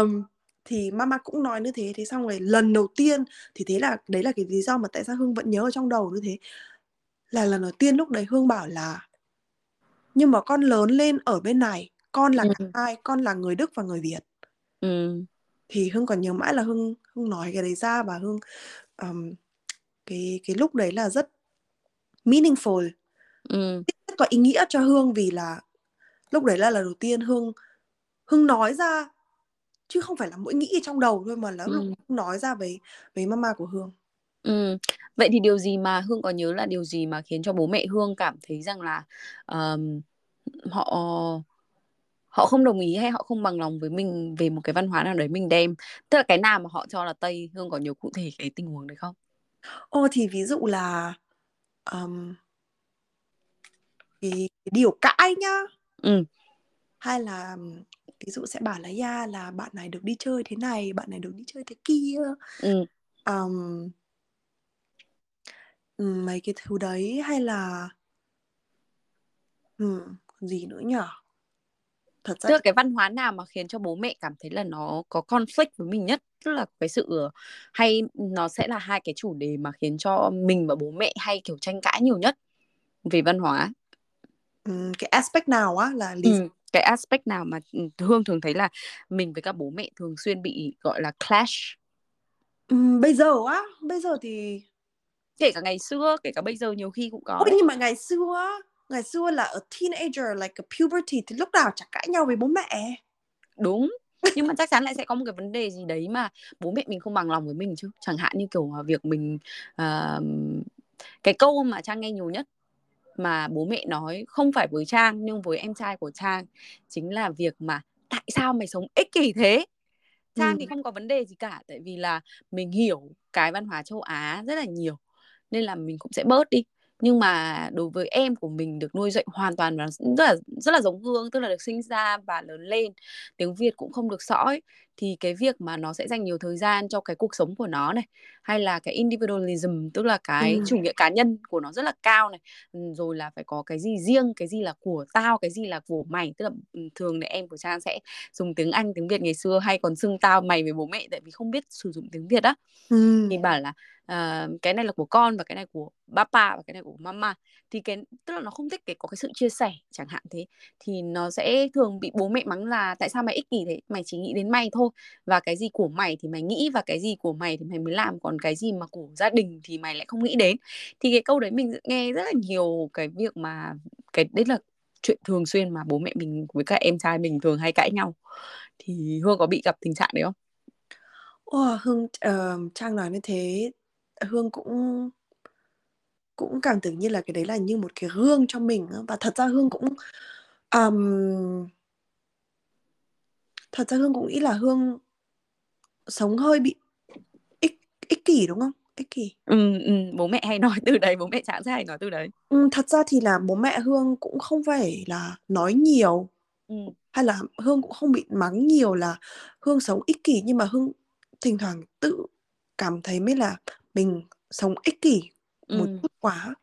um, thì mama cũng nói như thế. Thế xong rồi lần đầu tiên thì thế là đấy là cái lý do mà tại sao Hương vẫn nhớ ở trong đầu như thế, là lần đầu tiên lúc đấy Hương bảo là nhưng mà con lớn lên ở bên này, con là ừ. ai, con là người Đức và người Việt. Ừ. Thì Hương còn nhớ mãi là Hương Hương nói cái đấy ra, và Hương um, cái cái lúc đấy là rất meaningful, ừ. rất có ý nghĩa cho Hương, vì là lúc đấy là lần đầu tiên Hương Hương nói ra, chứ không phải là mỗi nghĩ trong đầu thôi mà là ừ. Hương nói ra với với mama của Hương. Ừ. Vậy thì điều gì mà Hương có nhớ là điều gì mà khiến cho bố mẹ Hương cảm thấy rằng là um, họ họ không đồng ý hay họ không bằng lòng với mình về một cái văn hóa nào đấy mình đem? Tức là cái nào mà họ cho là Tây, Hương có nhớ cụ thể cái tình huống đấy không? Ô thì ví dụ là um, cái, cái điều cãi nhá. Ừ. Hay là ví dụ sẽ bảo là yeah, là bạn này được đi chơi thế này, bạn này được đi chơi thế kia. Ừ. Um, mấy cái thứ đấy hay là ừ, gì nữa nhở? Thật ra tức là cái văn hóa nào mà khiến cho bố mẹ cảm thấy là nó có conflict với mình nhất, tức là cái sự hay nó sẽ là hai cái chủ đề mà khiến cho mình và bố mẹ hay kiểu tranh cãi nhiều nhất về văn hóa. Ừ, cái aspect nào á là lý... ừ, cái aspect nào mà Hương thường thấy là mình với các bố mẹ thường xuyên bị gọi là clash? Ừ, bây giờ á, bây giờ thì kể cả ngày xưa, kể cả bây giờ nhiều khi cũng có. Ôi, nhưng mà ngày xưa, ngày xưa là a teenager, like a puberty thì lúc nào chẳng cãi nhau với bố mẹ. Đúng, nhưng mà chắc chắn lại sẽ có một cái vấn đề gì đấy mà bố mẹ mình không bằng lòng với mình chứ. Chẳng hạn như kiểu việc mình uh, cái câu mà Trang nghe nhiều nhất mà bố mẹ nói không phải với Trang nhưng với em trai của Trang chính là việc mà tại sao mày sống ích kỷ thế? Trang ừ. thì không có vấn đề gì cả, tại vì là mình hiểu cái văn hóa châu Á rất là nhiều nên là mình cũng sẽ bớt đi. Nhưng mà đối với em của mình được nuôi dạy hoàn toàn và rất là, rất là giống Hương, tức là được sinh ra và lớn lên, tiếng Việt cũng không được sõi, thì cái việc mà nó sẽ dành nhiều thời gian cho cái cuộc sống của nó này, hay là cái individualism, tức là cái ừ. chủ nghĩa cá nhân của nó rất là cao này, rồi là phải có cái gì riêng, cái gì là của tao, cái gì là của mày, tức là thường thì em của Trang sẽ dùng tiếng Anh, tiếng Việt, ngày xưa hay còn xưng tao mày với bố mẹ tại vì không biết sử dụng tiếng Việt á. ừ. Thì bảo là Uh, cái này là của con và cái này của papa và cái này của mama, thì cái tức là nó không thích cái có cái sự chia sẻ chẳng hạn thế, thì nó sẽ thường bị bố mẹ mắng là tại sao mày ích kỷ thế, mày chỉ nghĩ đến mày thôi, và cái gì của mày thì mày nghĩ, và cái gì của mày thì mày mới làm, còn cái gì mà của gia đình thì mày lại không nghĩ đến. Thì cái câu đấy mình nghe rất là nhiều, cái việc mà cái đấy là chuyện thường xuyên mà bố mẹ mình với các em trai mình thường hay cãi nhau. Thì Hương có bị gặp tình trạng đấy không? Ồ, Hương uh, Trang nói như thế Hương cũng cũng cảm tưởng như là cái đấy là như một cái gương cho mình. Và thật ra Hương cũng um, thật ra Hương cũng nghĩ là Hương sống hơi bị ích, ích kỷ đúng không? Ích kỷ. Ừ, ừ, bố mẹ hay nói từ đấy, bố mẹ chẳng ra hay nói từ đấy. Ừ, thật ra thì là bố mẹ Hương cũng không phải là nói nhiều, ừ. hay là Hương cũng không bị mắng nhiều là Hương sống ích kỷ, nhưng mà Hương thỉnh thoảng tự cảm thấy mới là mình sống ích kỷ một ừ. chút quá.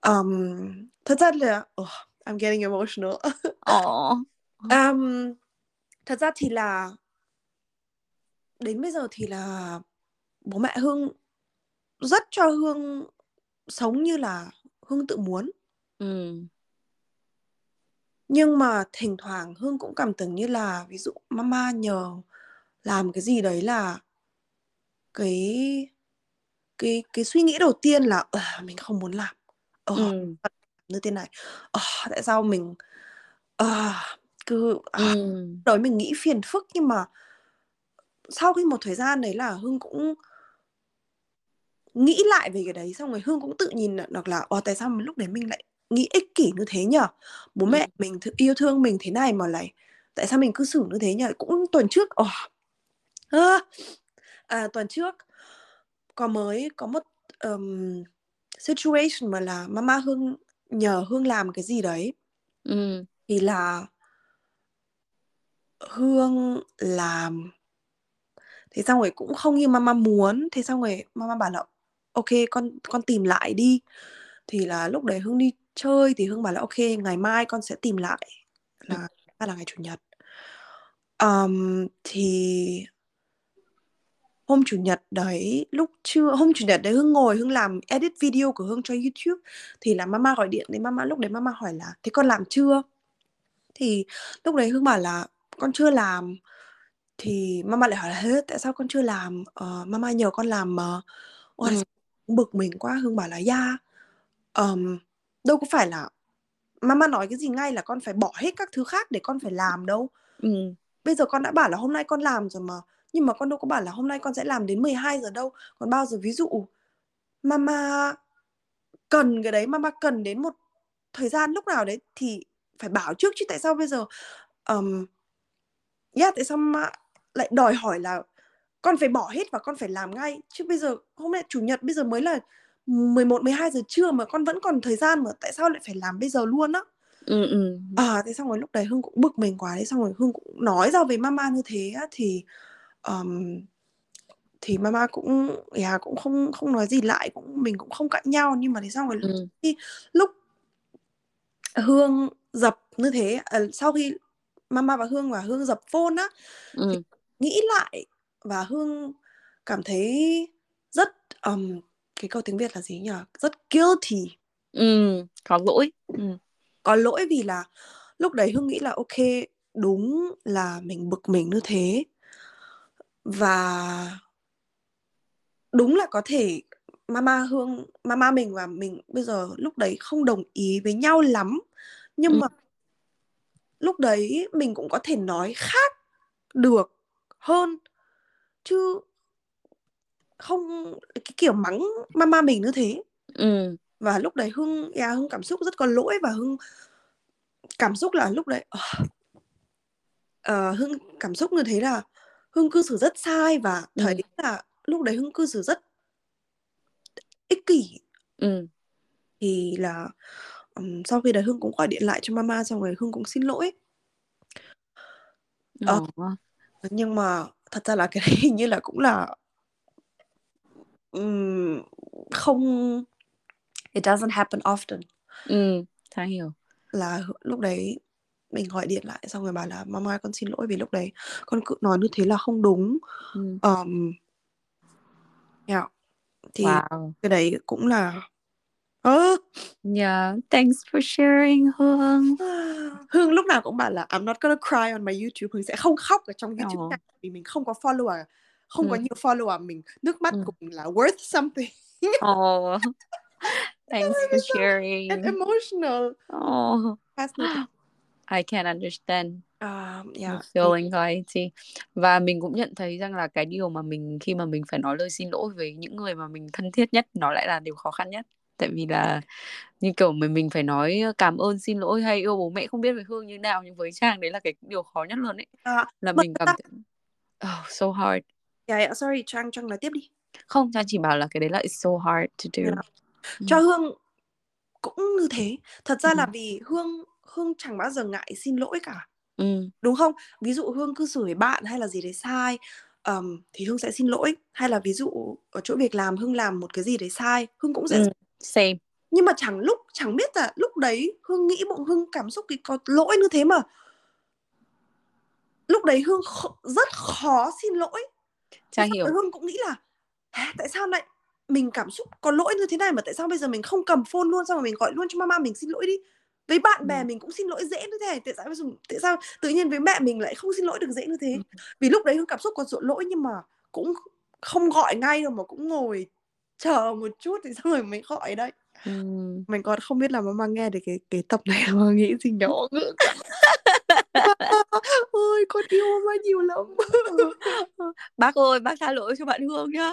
Um, thật ra là... Oh, I'm getting emotional. um, thật ra thì là... Đến bây giờ thì là... Bố mẹ Hương rất cho Hương sống như là Hương tự muốn. Ừ. Nhưng mà thỉnh thoảng Hương cũng cảm tưởng như là... Ví dụ mama nhờ làm cái gì đấy là... Cái... Cái, cái suy nghĩ đầu tiên là uh, mình không muốn làm uh, ừ. như thế này, uh, tại sao mình uh, cứ uh, ừ. đối mình nghĩ phiền phức. Nhưng mà sau khi một thời gian đấy là Hương cũng nghĩ lại về cái đấy, xong rồi Hương cũng tự nhìn được là uh, tại sao mình lúc đấy mình lại nghĩ ích kỷ như thế nhở, bố ừ. mẹ mình th- yêu thương mình thế này mà lại tại sao mình cư xử như thế nhở. Cũng tuần trước uh, uh, uh, tuần trước có mới có một um, situation mà là mama Hương nhờ Hương làm cái gì đấy. Ừ. Thì là Hương làm thế xong rồi cũng không như mama muốn, thế xong rồi mama bảo là ok con con tìm lại đi. Thì là lúc đấy Hương đi chơi thì Hương bảo là ok ngày mai con sẽ tìm lại, là là ngày chủ nhật. Um, thì hôm chủ nhật đấy, lúc trưa, hôm chủ nhật đấy Hương ngồi, Hương làm edit video của Hương cho YouTube. Thì là mama gọi điện đến mama, lúc đấy mama hỏi là thế con làm chưa? Thì lúc đấy Hương bảo là con chưa làm. Thì mama lại hỏi là hết, tại sao con chưa làm? Uh, mama nhờ con làm mà. Ôi, ừ. bực mình quá, Hương bảo là yeah. Um, đâu có phải là mama nói cái gì ngay là con phải bỏ hết các thứ khác để con phải làm đâu. Ừ. Bây giờ con đã bảo là hôm nay con làm rồi mà. Nhưng mà con đâu có bảo là hôm nay con sẽ làm đến mười hai giờ đâu. Còn bao giờ ví dụ Mama cần cái đấy, mama cần đến một thời gian lúc nào đấy thì phải bảo trước chứ, tại sao bây giờ um, yeah, tại sao mà lại đòi hỏi là con phải bỏ hết và con phải làm ngay. Chứ bây giờ hôm nay chủ nhật, bây giờ mới là mười một, mười hai giờ trưa mà con vẫn còn thời gian mà, tại sao lại phải làm bây giờ luôn á. Ừ, ừ. À, thế xong rồi lúc đấy Hương cũng bực mình quá đấy. Xong rồi Hương cũng nói ra về mama như thế á, Thì um, Thì mama cũng yeah, Cũng không, không nói gì lại, cũng mình cũng không cãi nhau. Nhưng mà thế xong rồi ừ. khi, lúc Hương dập như thế, à, sau khi mama và Hương và Hương dập phone á, ừ. thì nghĩ lại và Hương cảm thấy rất um, cái câu tiếng Việt là gì nhỉ? Rất guilty. Ừ, có lỗi. Ừ. Có lỗi vì là lúc đấy Hương nghĩ là ok, đúng là mình bực mình như thế. Và đúng là có thể mama Hương, mama mình và mình bây giờ lúc đấy không đồng ý với nhau lắm. Nhưng ừ. mà lúc đấy mình cũng có thể nói khác được hơn. Chứ không cái kiểu mắng mama mình như thế. Ừ. Và lúc đấy Hương, yeah, Hương cảm xúc rất có lỗi. Và Hương cảm xúc là lúc đấy uh, Hương cảm xúc như thế là Hương cư xử rất sai. Và thời điểm ừ. là lúc đấy Hương cư xử rất ích kỷ. ừ. Thì là um, sau khi đấy Hương cũng gọi điện lại cho mama, xong rồi Hương cũng xin lỗi. uh, Nhưng mà thật ra là cái đấy hình như là cũng là um, không, it doesn't happen often. Ừ, Thà hiểu. Là lúc đấy mình gọi điện lại, xong rồi bảo là mama con xin lỗi vì lúc đấy con cứ nói như thế là không đúng. Ừ. Um, yeah. Thì wow. cái đấy cũng là oh. Yeah, thanks for sharing Hương. Hương lúc nào cũng bảo là I'm not gonna cry on my YouTube. Hương sẽ không khóc ở trong YouTube oh. này, vì mình không có follower, không ừ. có nhiều follower, mình nước mắt ừ. cũng là worth something. Oh. Thanks for sharing. And emotional. Oh, I can understand um, yeah. feel anxiety. Và mình cũng nhận thấy rằng là cái điều mà mình, khi mà mình phải nói lời xin lỗi với những người mà mình thân thiết nhất, nó lại là điều khó khăn nhất. Tại vì là như kiểu mình, mình phải nói cảm ơn, xin lỗi hay yêu bố mẹ không biết với Hương như nào, nhưng với Trang đấy là cái điều khó nhất luôn ấy. uh, Là mình cảm thấy oh, so hard. Yeah, yeah, sorry, Trang, Trang nói tiếp đi. Không, Trang chỉ bảo là cái đấy là it's so hard to do. yeah. Cho Hương cũng như thế. Thật ra ừ. là vì Hương Hương chẳng bao giờ ngại xin lỗi cả. ừ. Đúng không? Ví dụ Hương cư xử với bạn hay là gì đấy sai, um, thì Hương sẽ xin lỗi. Hay là ví dụ ở chỗ việc làm Hương làm một cái gì đấy sai, Hương cũng sẽ ừ. same. Nhưng mà chẳng lúc chẳng biết là lúc đấy Hương nghĩ bụng Hương cảm xúc cái có lỗi như thế mà lúc đấy Hương kh- rất khó xin lỗi. Chả hiểu. Hương cũng nghĩ là tại sao lại mình cảm xúc có lỗi như thế này mà tại sao bây giờ mình không cầm phone luôn, xong rồi mình gọi luôn cho mama mình xin lỗi đi. Với bạn bè ừ. mình cũng xin lỗi dễ như thế, tại sao tại sao tự nhiên với mẹ mình lại không xin lỗi được dễ như thế. ừ. Vì lúc đấy Hương cảm xúc có lỗi nhưng mà cũng không gọi ngay đâu, mà cũng ngồi chờ một chút thì xong rồi mới gọi đấy. ừ. Mình còn không biết là mama nghe được cái, cái tập này mà nghĩ gì nhỏ ngựa. Ôi con yêu mama nhiều lắm. Bác ơi, bác tha lỗi cho bạn Hương nhá.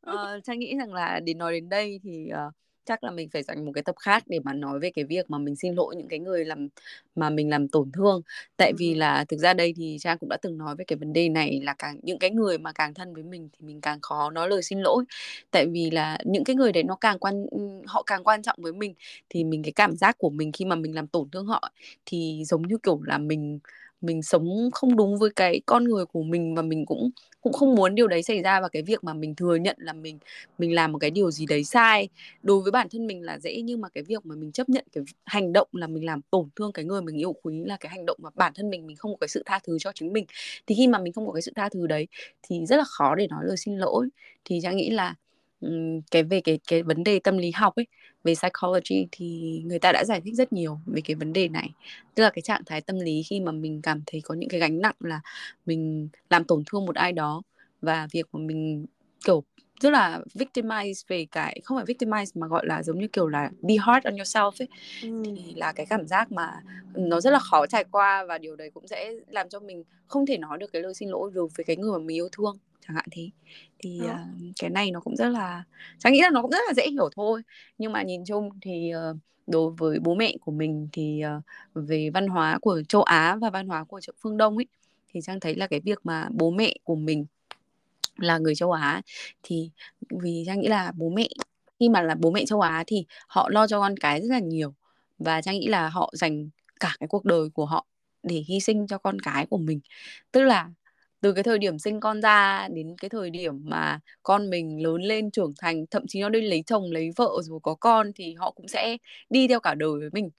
ờ, Trang nghĩ rằng là để nói đến đây thì uh, chắc là mình phải dành một cái tập khác để mà nói về cái việc mà mình xin lỗi những cái người làm mà mình làm tổn thương. Tại ừ. vì là thực ra đây thì Trang cũng đã từng nói về cái vấn đề này, là càng những cái người mà càng thân với mình thì mình càng khó nói lời xin lỗi. Tại vì là những cái người đấy nó càng quan họ càng quan trọng với mình, thì mình cái cảm giác của mình khi mà mình làm tổn thương họ thì giống như kiểu là mình mình sống không đúng với cái con người của mình, và mình cũng cũng không muốn điều đấy xảy ra. Và cái việc mà mình thừa nhận là mình mình làm một cái điều gì đấy sai đối với bản thân mình là dễ, nhưng mà cái việc mà mình chấp nhận cái hành động là mình làm tổn thương cái người mình yêu quý là cái hành động mà bản thân mình mình không có cái sự tha thứ cho chính mình. Thì khi mà mình không có cái sự tha thứ đấy thì rất là khó để nói lời xin lỗi. Thì Trang nghĩ là cái về cái cái vấn đề tâm lý học ấy, về psychology, thì người ta đã giải thích rất nhiều về cái vấn đề này. Tức là cái trạng thái tâm lý khi mà mình cảm thấy có những cái gánh nặng là mình làm tổn thương một ai đó, và việc mà mình kiểu rất là victimize về cái, không phải victimize mà gọi là giống như kiểu là be hard on yourself ấy, ừ. thì là cái cảm giác mà nó rất là khó trải qua, và điều đấy cũng sẽ làm cho mình không thể nói được cái lời xin lỗi đối với cái người mà mình yêu thương. chẳng hạn thế. Thì ừ. uh, cái này nó cũng rất là, Trang nghĩ là nó cũng rất là dễ hiểu thôi. Nhưng mà nhìn chung thì uh, đối với bố mẹ của mình thì uh, về văn hóa của châu Á và văn hóa của phương Đông ấy, thì Trang thấy là cái việc mà bố mẹ của mình là người châu Á, thì vì Trang nghĩ là bố mẹ, khi mà là bố mẹ châu Á thì họ lo cho con cái rất là nhiều. Và Trang nghĩ là họ dành cả cái cuộc đời của họ để hy sinh cho con cái của mình. Tức là từ cái thời điểm sinh con ra đến cái thời điểm mà con mình lớn lên trưởng thành, thậm chí nó đi lấy chồng, lấy vợ rồi có con, thì họ cũng sẽ đi theo cả đời với mình.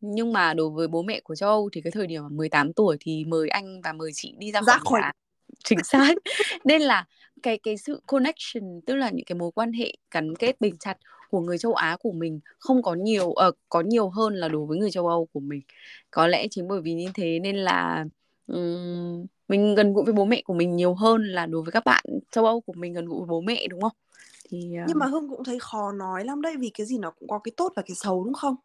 Nhưng mà đối với bố mẹ của châu Âu thì cái thời điểm mười tám tuổi thì mời anh và mời chị đi ra khỏi khỏi nhà. Chính xác. Nên là cái, cái sự connection, tức là những cái mối quan hệ gắn kết bền chặt của người châu Á của mình không có nhiều, uh, có nhiều hơn là đối với người châu Âu của mình. Có lẽ chính bởi vì như thế nên là um, mình gần gũi với bố mẹ của mình nhiều hơn là đối với các bạn châu Âu của mình gần gũi với bố mẹ, đúng không? Thì, uh... nhưng mà Hương cũng thấy khó nói lắm đấy, vì cái gì nó cũng có cái tốt và cái xấu, đúng không?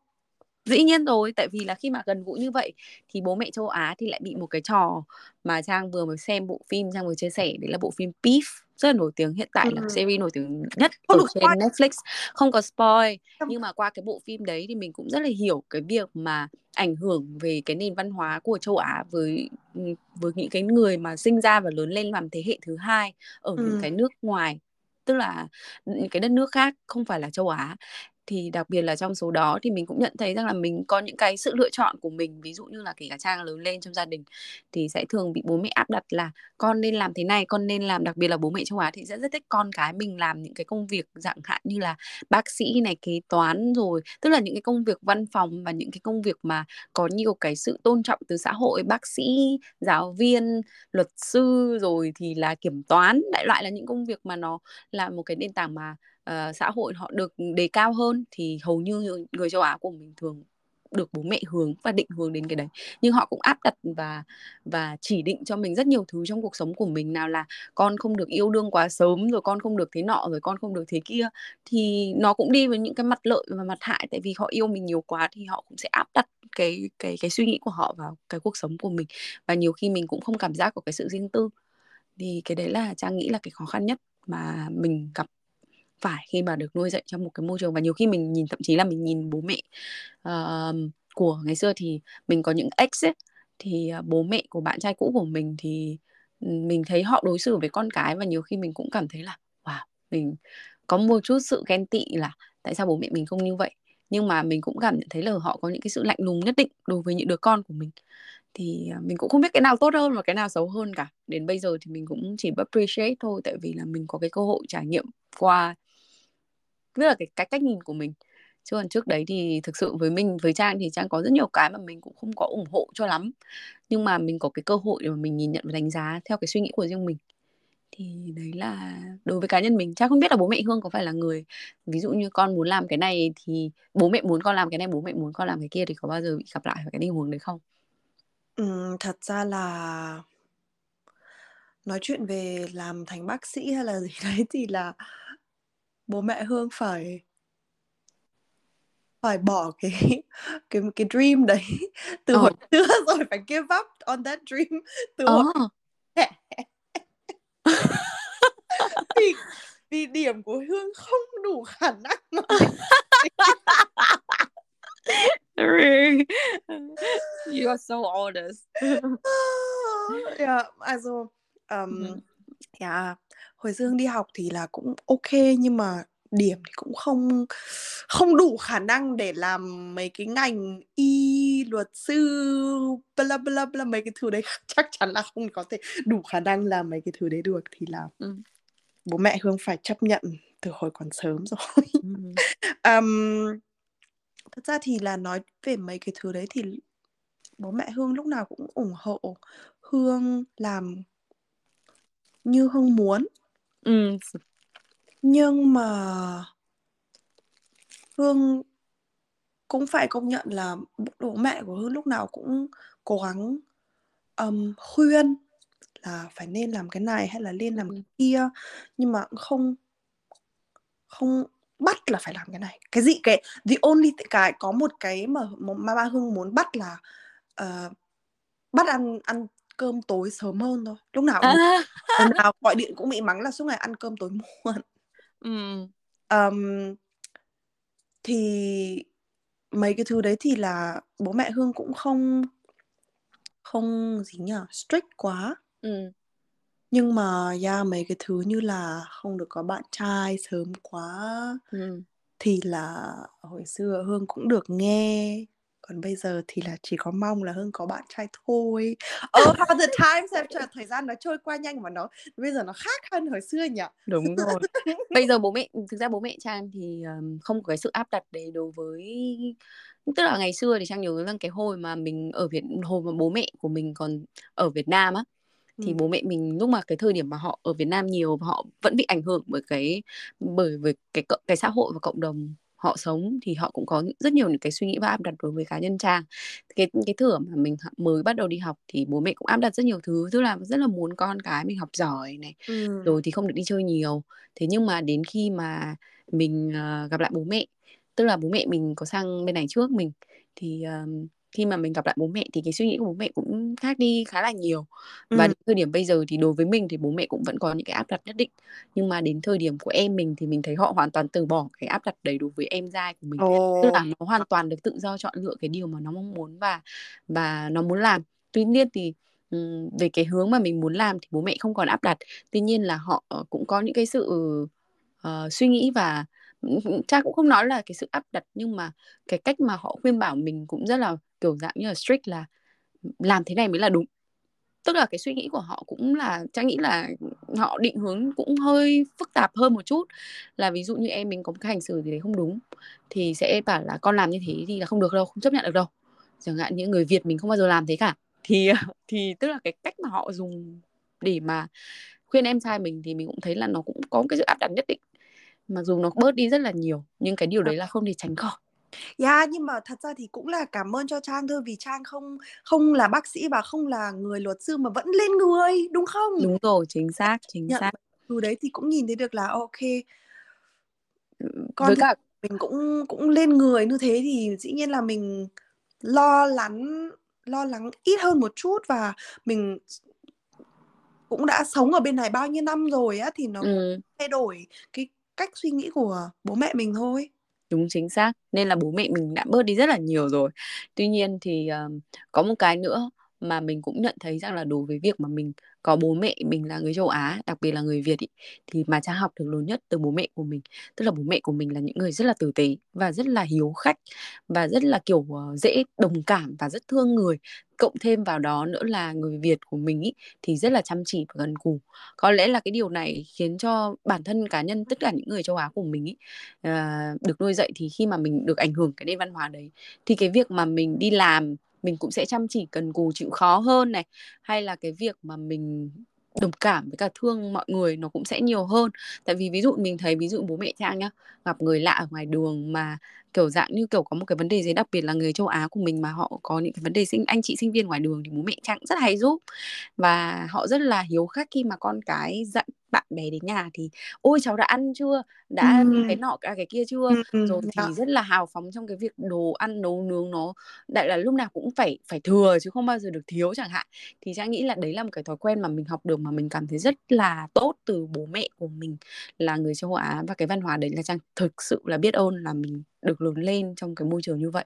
Dĩ nhiên rồi, tại vì là khi mà gần gũi như vậy thì bố mẹ châu Á thì lại bị một cái trò mà Trang vừa mới xem bộ phim Trang vừa chia sẻ, đấy là bộ phim Beef, rất là nổi tiếng, hiện tại ừ. là series nổi tiếng nhất không ở trên spoil. Netflix. Không có spoil, không. Nhưng mà qua cái bộ phim đấy thì mình cũng rất là hiểu cái việc mà ảnh hưởng về cái nền văn hóa của châu Á với với những cái người mà sinh ra và lớn lên làm thế hệ thứ hai ở ừ. những cái nước ngoài, tức là những cái đất nước khác không phải là châu Á. Thì đặc biệt là trong số đó thì mình cũng nhận thấy rằng là mình có những cái sự lựa chọn của mình. Ví dụ như là kể cả Trang lớn lên trong gia đình thì sẽ thường bị bố mẹ áp đặt là con nên làm thế này, con nên làm. Đặc biệt là bố mẹ châu Á thì sẽ rất thích con cái mình làm những cái công việc dạng hạn như là bác sĩ này, kế toán rồi, tức là những cái công việc văn phòng và những cái công việc mà có nhiều cái sự tôn trọng từ xã hội. Bác sĩ, giáo viên, luật sư rồi thì là kiểm toán, đại loại là những công việc mà nó là một cái nền tảng mà Uh, xã hội họ được đề cao hơn, thì hầu như người châu Á của mình thường được bố mẹ hướng và định hướng đến cái đấy. Nhưng họ cũng áp đặt và, và chỉ định cho mình rất nhiều thứ trong cuộc sống của mình. Nào là con không được yêu đương quá sớm, rồi con không được thế nọ, rồi con không được thế kia. Thì nó cũng đi với những cái mặt lợi và mặt hại. Tại vì họ yêu mình nhiều quá thì họ cũng sẽ áp đặt cái, cái, cái suy nghĩ của họ vào cái cuộc sống của mình. Và nhiều khi mình cũng không cảm giác có cái sự riêng tư. Thì cái đấy là Trang nghĩ là cái khó khăn nhất mà mình gặp phải khi mà được nuôi dạy trong một cái môi trường. Và nhiều khi mình nhìn, thậm chí là mình nhìn bố mẹ uh, của ngày xưa thì mình có những ex ấy, thì bố mẹ của bạn trai cũ của mình thì mình thấy họ đối xử với con cái, và nhiều khi mình cũng cảm thấy là wow, mình có một chút sự ghen tị là tại sao bố mẹ mình không như vậy. Nhưng mà mình cũng cảm nhận thấy là họ có những cái sự lạnh lùng nhất định đối với những đứa con của mình. Thì mình cũng không biết cái nào tốt hơn và cái nào xấu hơn cả. Đến bây giờ thì mình cũng chỉ appreciate thôi, tại vì là mình có cái cơ hội trải nghiệm qua, tức là cái, cái cách nhìn của mình. Chứ còn trước đấy thì thực sự với mình, với Trang thì Trang có rất nhiều cái mà mình cũng không có ủng hộ cho lắm. Nhưng mà mình có cái cơ hội để mà mình nhìn nhận và đánh giá theo cái suy nghĩ của riêng mình. Thì đấy là đối với cá nhân mình. Trang không biết là bố mẹ Hương có phải là người, ví dụ như con muốn làm cái này thì bố mẹ muốn con làm cái này, bố mẹ muốn con làm cái kia, thì có bao giờ bị gặp lại cái tình huống đấy không? Ừ, thật ra là nói chuyện về làm thành bác sĩ hay là gì đấy thì là bố mẹ Hương phải phải bỏ cái cái cái dream đấy từ oh. hồi xưa rồi, phải give up on that dream từ oh. hồi vì vì điểm của Hương không đủ khả năng mà. You are so honest. Yeah, also um yeah. Hồi xưa Hương đi học thì là cũng ok, nhưng mà điểm thì cũng không không đủ khả năng để làm mấy cái ngành y, luật sư, bla bla bla, mấy cái thứ đấy chắc chắn là không có thể đủ khả năng làm mấy cái thứ đấy được. Thì là ừ. bố mẹ Hương phải chấp nhận từ hồi còn sớm rồi. Ừ. um, thật ra thì là nói về mấy cái thứ đấy thì bố mẹ Hương lúc nào cũng ủng hộ Hương làm như Hương muốn. Ừ. Nhưng mà Hương cũng phải công nhận là bố mẹ của Hương lúc nào cũng cố gắng um, khuyên là phải nên làm cái này hay là nên làm cái kia, nhưng mà không không bắt là phải làm cái này cái gì. Cái the only cái có một cái mà mama Hương muốn bắt là uh, bắt ăn ăn cơm tối sớm hơn thôi. Lúc nào à. Lúc nào gọi điện cũng bị mắng là suốt ngày ăn cơm tối muộn. Ừ. um, Thì mấy cái thứ đấy thì là bố mẹ Hương cũng không Không gì nhỉ strict quá. Ừ. Nhưng mà yeah, mấy cái thứ như là không được có bạn trai sớm quá ừ. thì là hồi xưa Hương cũng được nghe. Còn bây giờ thì là chỉ có mong là Hương có bạn trai thôi. Oh, how the times have... Thời gian nó trôi qua nhanh mà nó bây giờ nó khác hơn hồi xưa nhỉ? Đúng rồi. Bây giờ bố mẹ... Thực ra bố mẹ Trang thì không có cái sự áp đặt đấy đối với... Tức là ngày xưa thì Trang nhớ rằng cái hồi mà mình ở Việt... Hồi mà bố mẹ của mình còn ở Việt Nam á. Thì ừ. bố mẹ mình lúc mà cái thời điểm mà họ ở Việt Nam nhiều, họ vẫn bị ảnh hưởng bởi cái... Bởi với cái, cái xã hội và cộng đồng họ sống, thì họ cũng có rất nhiều những cái suy nghĩ và áp đặt đối với cá nhân Trang. Cái, cái thử mà mình mới bắt đầu đi học thì bố mẹ cũng áp đặt rất nhiều thứ. Tức là rất là muốn con cái mình học giỏi này, ừ. rồi thì không được đi chơi nhiều. Thế nhưng mà đến khi mà mình uh, gặp lại bố mẹ, tức là bố mẹ mình có sang bên này trước mình, thì uh, khi mà mình gặp lại bố mẹ thì cái suy nghĩ của bố mẹ cũng khác đi khá là nhiều. Và ừ. đến thời điểm bây giờ thì đối với mình thì bố mẹ cũng vẫn có những cái áp đặt nhất định. Nhưng mà đến thời điểm của em mình thì mình thấy họ hoàn toàn từ bỏ cái áp đặt đấy đối với em trai của mình. Ồ. Tức là nó hoàn toàn được tự do chọn lựa cái điều mà nó mong muốn và, và nó muốn làm. Tuy nhiên thì về cái hướng mà mình muốn làm thì bố mẹ không còn áp đặt. Tuy nhiên là họ cũng có những cái sự uh, suy nghĩ và... Cha cũng không nói là cái sự áp đặt, nhưng mà cái cách mà họ khuyên bảo mình cũng rất là kiểu dạng như là strict, là làm thế này mới là đúng. Tức là cái suy nghĩ của họ cũng là, Cha nghĩ là họ định hướng cũng hơi phức tạp hơn một chút. Là ví dụ như em mình có một cái hành xử gì đấy không đúng thì sẽ bảo là con làm như thế thì là không được đâu, không chấp nhận được đâu. Chẳng hạn những người Việt mình không bao giờ làm thế cả. Thì, thì tức là cái cách mà họ dùng để mà khuyên em trai mình thì mình cũng thấy là nó cũng có cái sự áp đặt nhất định. Mặc dù nó bớt đi rất là nhiều, nhưng cái điều đấy là không thể tránh khỏi. Yeah, nhưng mà thật ra thì cũng là cảm ơn cho Trang thôi. Vì Trang không, không là bác sĩ và không là người luật sư mà vẫn lên người, đúng không? Đúng rồi, chính xác, chính nhận xác. Từ đấy thì cũng nhìn thấy được là ok, con cả... mình cũng, cũng lên người như thế thì dĩ nhiên là mình lo lắng, lo lắng ít hơn một chút. Và mình... cũng đã sống ở bên này bao nhiêu năm rồi á, thì nó ừ. thay đổi cái cách suy nghĩ của bố mẹ mình thôi. Đúng, chính xác. Nên là bố mẹ mình đã bớt đi rất là nhiều rồi. Tuy nhiên thì um, có một cái nữa mà mình cũng nhận thấy rằng là đối với việc mà mình có bố mẹ mình là người châu Á, đặc biệt là người Việt ý, thì mà Trang học được lớn nhất từ bố mẹ của mình. Tức là bố mẹ của mình là những người rất là tử tế và rất là hiếu khách và rất là kiểu dễ đồng cảm và rất thương người. Cộng thêm vào đó nữa là người Việt của mình ý, thì rất là chăm chỉ và gần cù. Có lẽ là cái điều này khiến cho bản thân cá nhân tất cả những người châu Á của mình ý, à, được nuôi dạy, thì khi mà mình được ảnh hưởng cái nền văn hóa đấy thì cái việc mà mình đi làm mình cũng sẽ chăm chỉ cần cù chịu khó hơn này, hay là cái việc mà mình đồng cảm với cả thương mọi người nó cũng sẽ nhiều hơn. Tại vì ví dụ mình thấy ví dụ bố mẹ Trang nhá, gặp người lạ ở ngoài đường mà kiểu dạng như kiểu có một cái vấn đề gì, đặc biệt là người châu Á của mình mà họ có những cái vấn đề sinh anh chị sinh viên ngoài đường, thì bố mẹ Trang rất hay giúp và họ rất là hiếu khách. Khi mà con cái dặn bạn bè đến nhà thì ôi cháu đã ăn chưa, đã ừ. cái nọ cái kia chưa, ừ. rồi thì rất là hào phóng trong cái việc đồ ăn nấu nướng, nó đại là lúc nào cũng phải phải thừa chứ không bao giờ được thiếu chẳng hạn. Thì Trang nghĩ là đấy là một cái thói quen mà mình học được mà mình cảm thấy rất là tốt từ bố mẹ của mình là người châu Á, và cái văn hóa đấy là Trang thực sự là biết ơn là mình được lớn lên trong cái môi trường như vậy.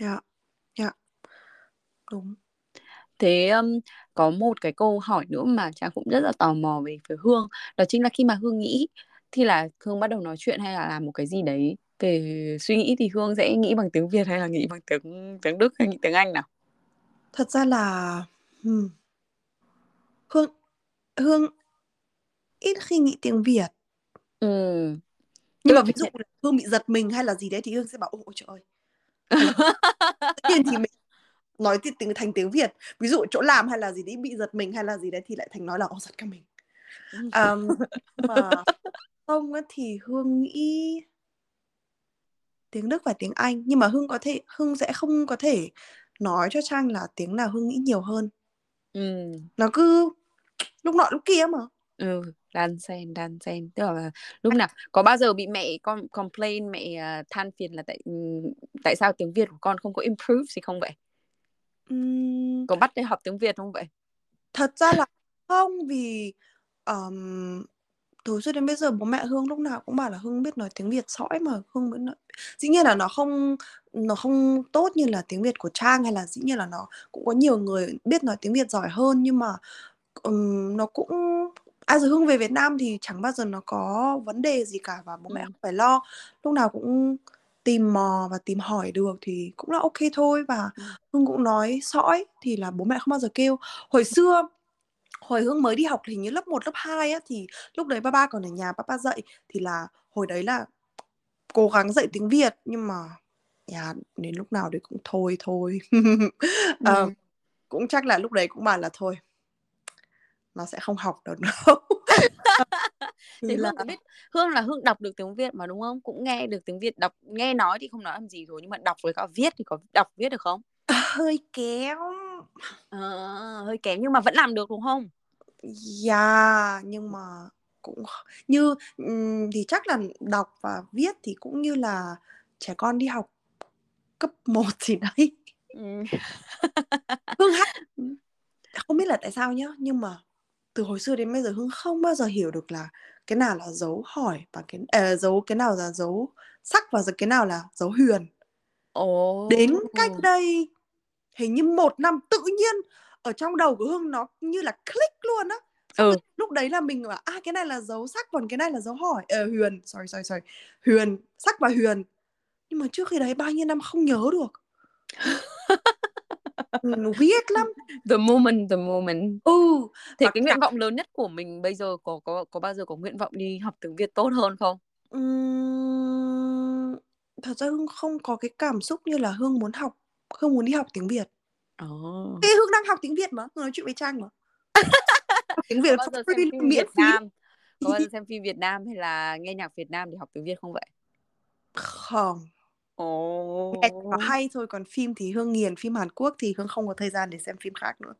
Dạ, dạ, đúng. Thế um, có một cái câu hỏi nữa mà Trang cũng rất là tò mò về với Hương. Đó chính là khi mà Hương nghĩ thì là Hương bắt đầu nói chuyện hay là làm một cái gì đấy về suy nghĩ thì Hương sẽ nghĩ bằng tiếng Việt hay là nghĩ bằng tiếng, tiếng Đức hay nghĩ tiếng Anh nào? Thật ra là hmm. Hương, Hương ít khi nghĩ tiếng Việt. Ừ. Nhưng mà ví dụ là Hương bị giật mình hay là gì đấy thì Hương sẽ bảo ôi trời ơi. Tất nhiên thì mình nói tiếng thành tiếng Việt. Ví dụ chỗ làm hay là gì đấy bị giật mình hay là gì đấy thì lại thành nói là ô giật cả mình. um, Mà không thì Hương nghĩ tiếng Đức và tiếng Anh. Nhưng mà Hương có thể Hương sẽ không có thể nói cho Trang là tiếng nào Hương nghĩ nhiều hơn. Ừ. Nó cứ lúc nọ lúc kia mà. Ừ, đan xen, đan xen. Tức là lúc nào có bao giờ bị mẹ con complain, mẹ than phiền là tại tại sao tiếng Việt của con không có improve gì không vậy? Uhm... Có bắt đi học tiếng Việt không vậy? Thật ra là không, vì um, từ trước đến bây giờ bố mẹ Hương lúc nào cũng bảo là Hương biết nói tiếng Việt sõi mà. Hương biết nói... Dĩ nhiên là nó không, nó không tốt như là tiếng Việt của Trang, hay là dĩ nhiên là nó cũng có nhiều người biết nói tiếng Việt giỏi hơn, nhưng mà um, nó cũng... À, rồi Hương về Việt Nam thì chẳng bao giờ nó có vấn đề gì cả, và bố mẹ không phải lo, lúc nào cũng tìm mò và tìm hỏi được thì cũng là ok thôi. Và Hương cũng nói sõi thì là bố mẹ không bao giờ kêu. Hồi xưa, hồi Hương mới đi học hình như lớp một, lớp hai á, thì lúc đấy ba ba còn ở nhà, ba ba dạy, thì là hồi đấy là cố gắng dạy tiếng Việt, nhưng mà yeah, đến lúc nào đấy cũng thôi thôi à, ừ. Cũng chắc là lúc đấy cũng bảo là thôi, nó sẽ không học được đâu. Thì là... Hương biết, Hương là Hương đọc được tiếng Việt mà đúng không? Cũng nghe được tiếng Việt, đọc nghe nói thì không nói làm gì rồi, nhưng mà đọc với cả viết thì có đọc viết được không? À, hơi kém. À, hơi kém nhưng mà vẫn làm được đúng không? Yeah, nhưng mà cũng như thì chắc là đọc và viết thì cũng như là trẻ con đi học cấp một gì đấy. Hương hát không biết là tại sao nhá, nhưng mà từ hồi xưa đến bây giờ Hương không bao giờ hiểu được là cái nào là dấu hỏi và cái à, dấu cái nào là dấu sắc và cái nào là dấu huyền. Oh. Đến cách đây hình như một năm tự nhiên ở trong đầu của Hương nó như là click luôn á. Ừ. Lúc đấy là mình bảo à, cái này là dấu sắc còn cái này là dấu hỏi, à, huyền, sorry sorry sorry, huyền, sắc và huyền. Nhưng mà trước khi đấy bao nhiêu năm không nhớ được. Viết lắm. The moment, the moment. Ừ. Thế cái nguyện vọng lớn nhất của mình bây giờ có có có bao giờ có nguyện vọng đi học tiếng Việt tốt hơn không? Uhm, thật ra Hương không có cái cảm xúc như là Hương muốn học, Hương muốn đi học tiếng Việt. Oh. Thế Hương đang học tiếng Việt mà, Hương nói chuyện với Trang mà. Tiếng Việt có bao giờ xem phim Việt Nam, có bao giờ xem phim Việt Nam hay là nghe nhạc Việt Nam để học tiếng Việt không vậy? Không. Oh. Hay thôi, còn phim thì Hương nghiền phim Hàn Quốc thì Hương không có thời gian để xem phim khác nữa.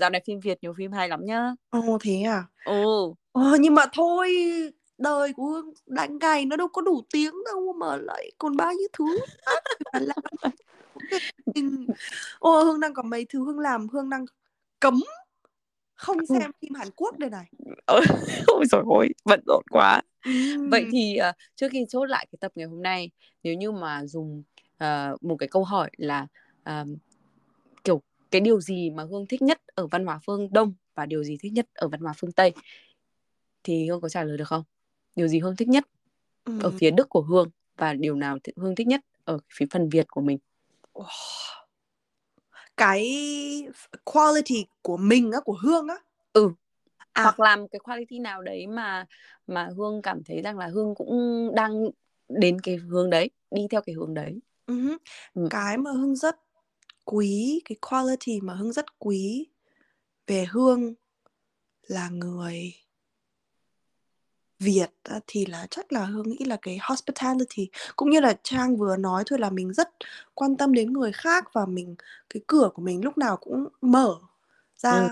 Dạo này phim Việt nhiều phim hay lắm nhá. Ồ oh, thế à? Ồ oh. oh, Nhưng mà thôi, đời của Hương đánh ngày nó đâu có đủ tiếng đâu mà lại còn bao nhiêu thứ. Ồ oh, Hương đang có mấy thứ Hương làm, Hương đang cấm không xem oh. phim Hàn Quốc đây này. Ôi dồi ôi, bận rộn quá. Vậy thì uh, trước khi chốt lại cái tập ngày hôm nay, nếu như mà dùng uh, một cái câu hỏi là uh, kiểu cái điều gì mà Hương thích nhất ở văn hóa phương Đông và điều gì thích nhất ở văn hóa phương Tây, thì Hương có trả lời được không? Điều gì Hương thích nhất ừ. ở phía Đức của Hương, và điều nào Hương thích nhất ở phía phần Việt của mình? Wow. Cái quality của mình á, của Hương á. Ừ. À. Hoặc làm cái quality nào đấy mà mà Hương cảm thấy rằng là Hương cũng đang đến cái hướng đấy, đi theo cái hướng đấy. Uh-huh. Ừ. Cái mà Hương rất quý, cái quality mà Hương rất quý về Hương là người Việt thì là chắc là Hương nghĩ là cái hospitality, cũng như là Trang vừa nói thôi, là mình rất quan tâm đến người khác và mình cái cửa của mình lúc nào cũng mở ra.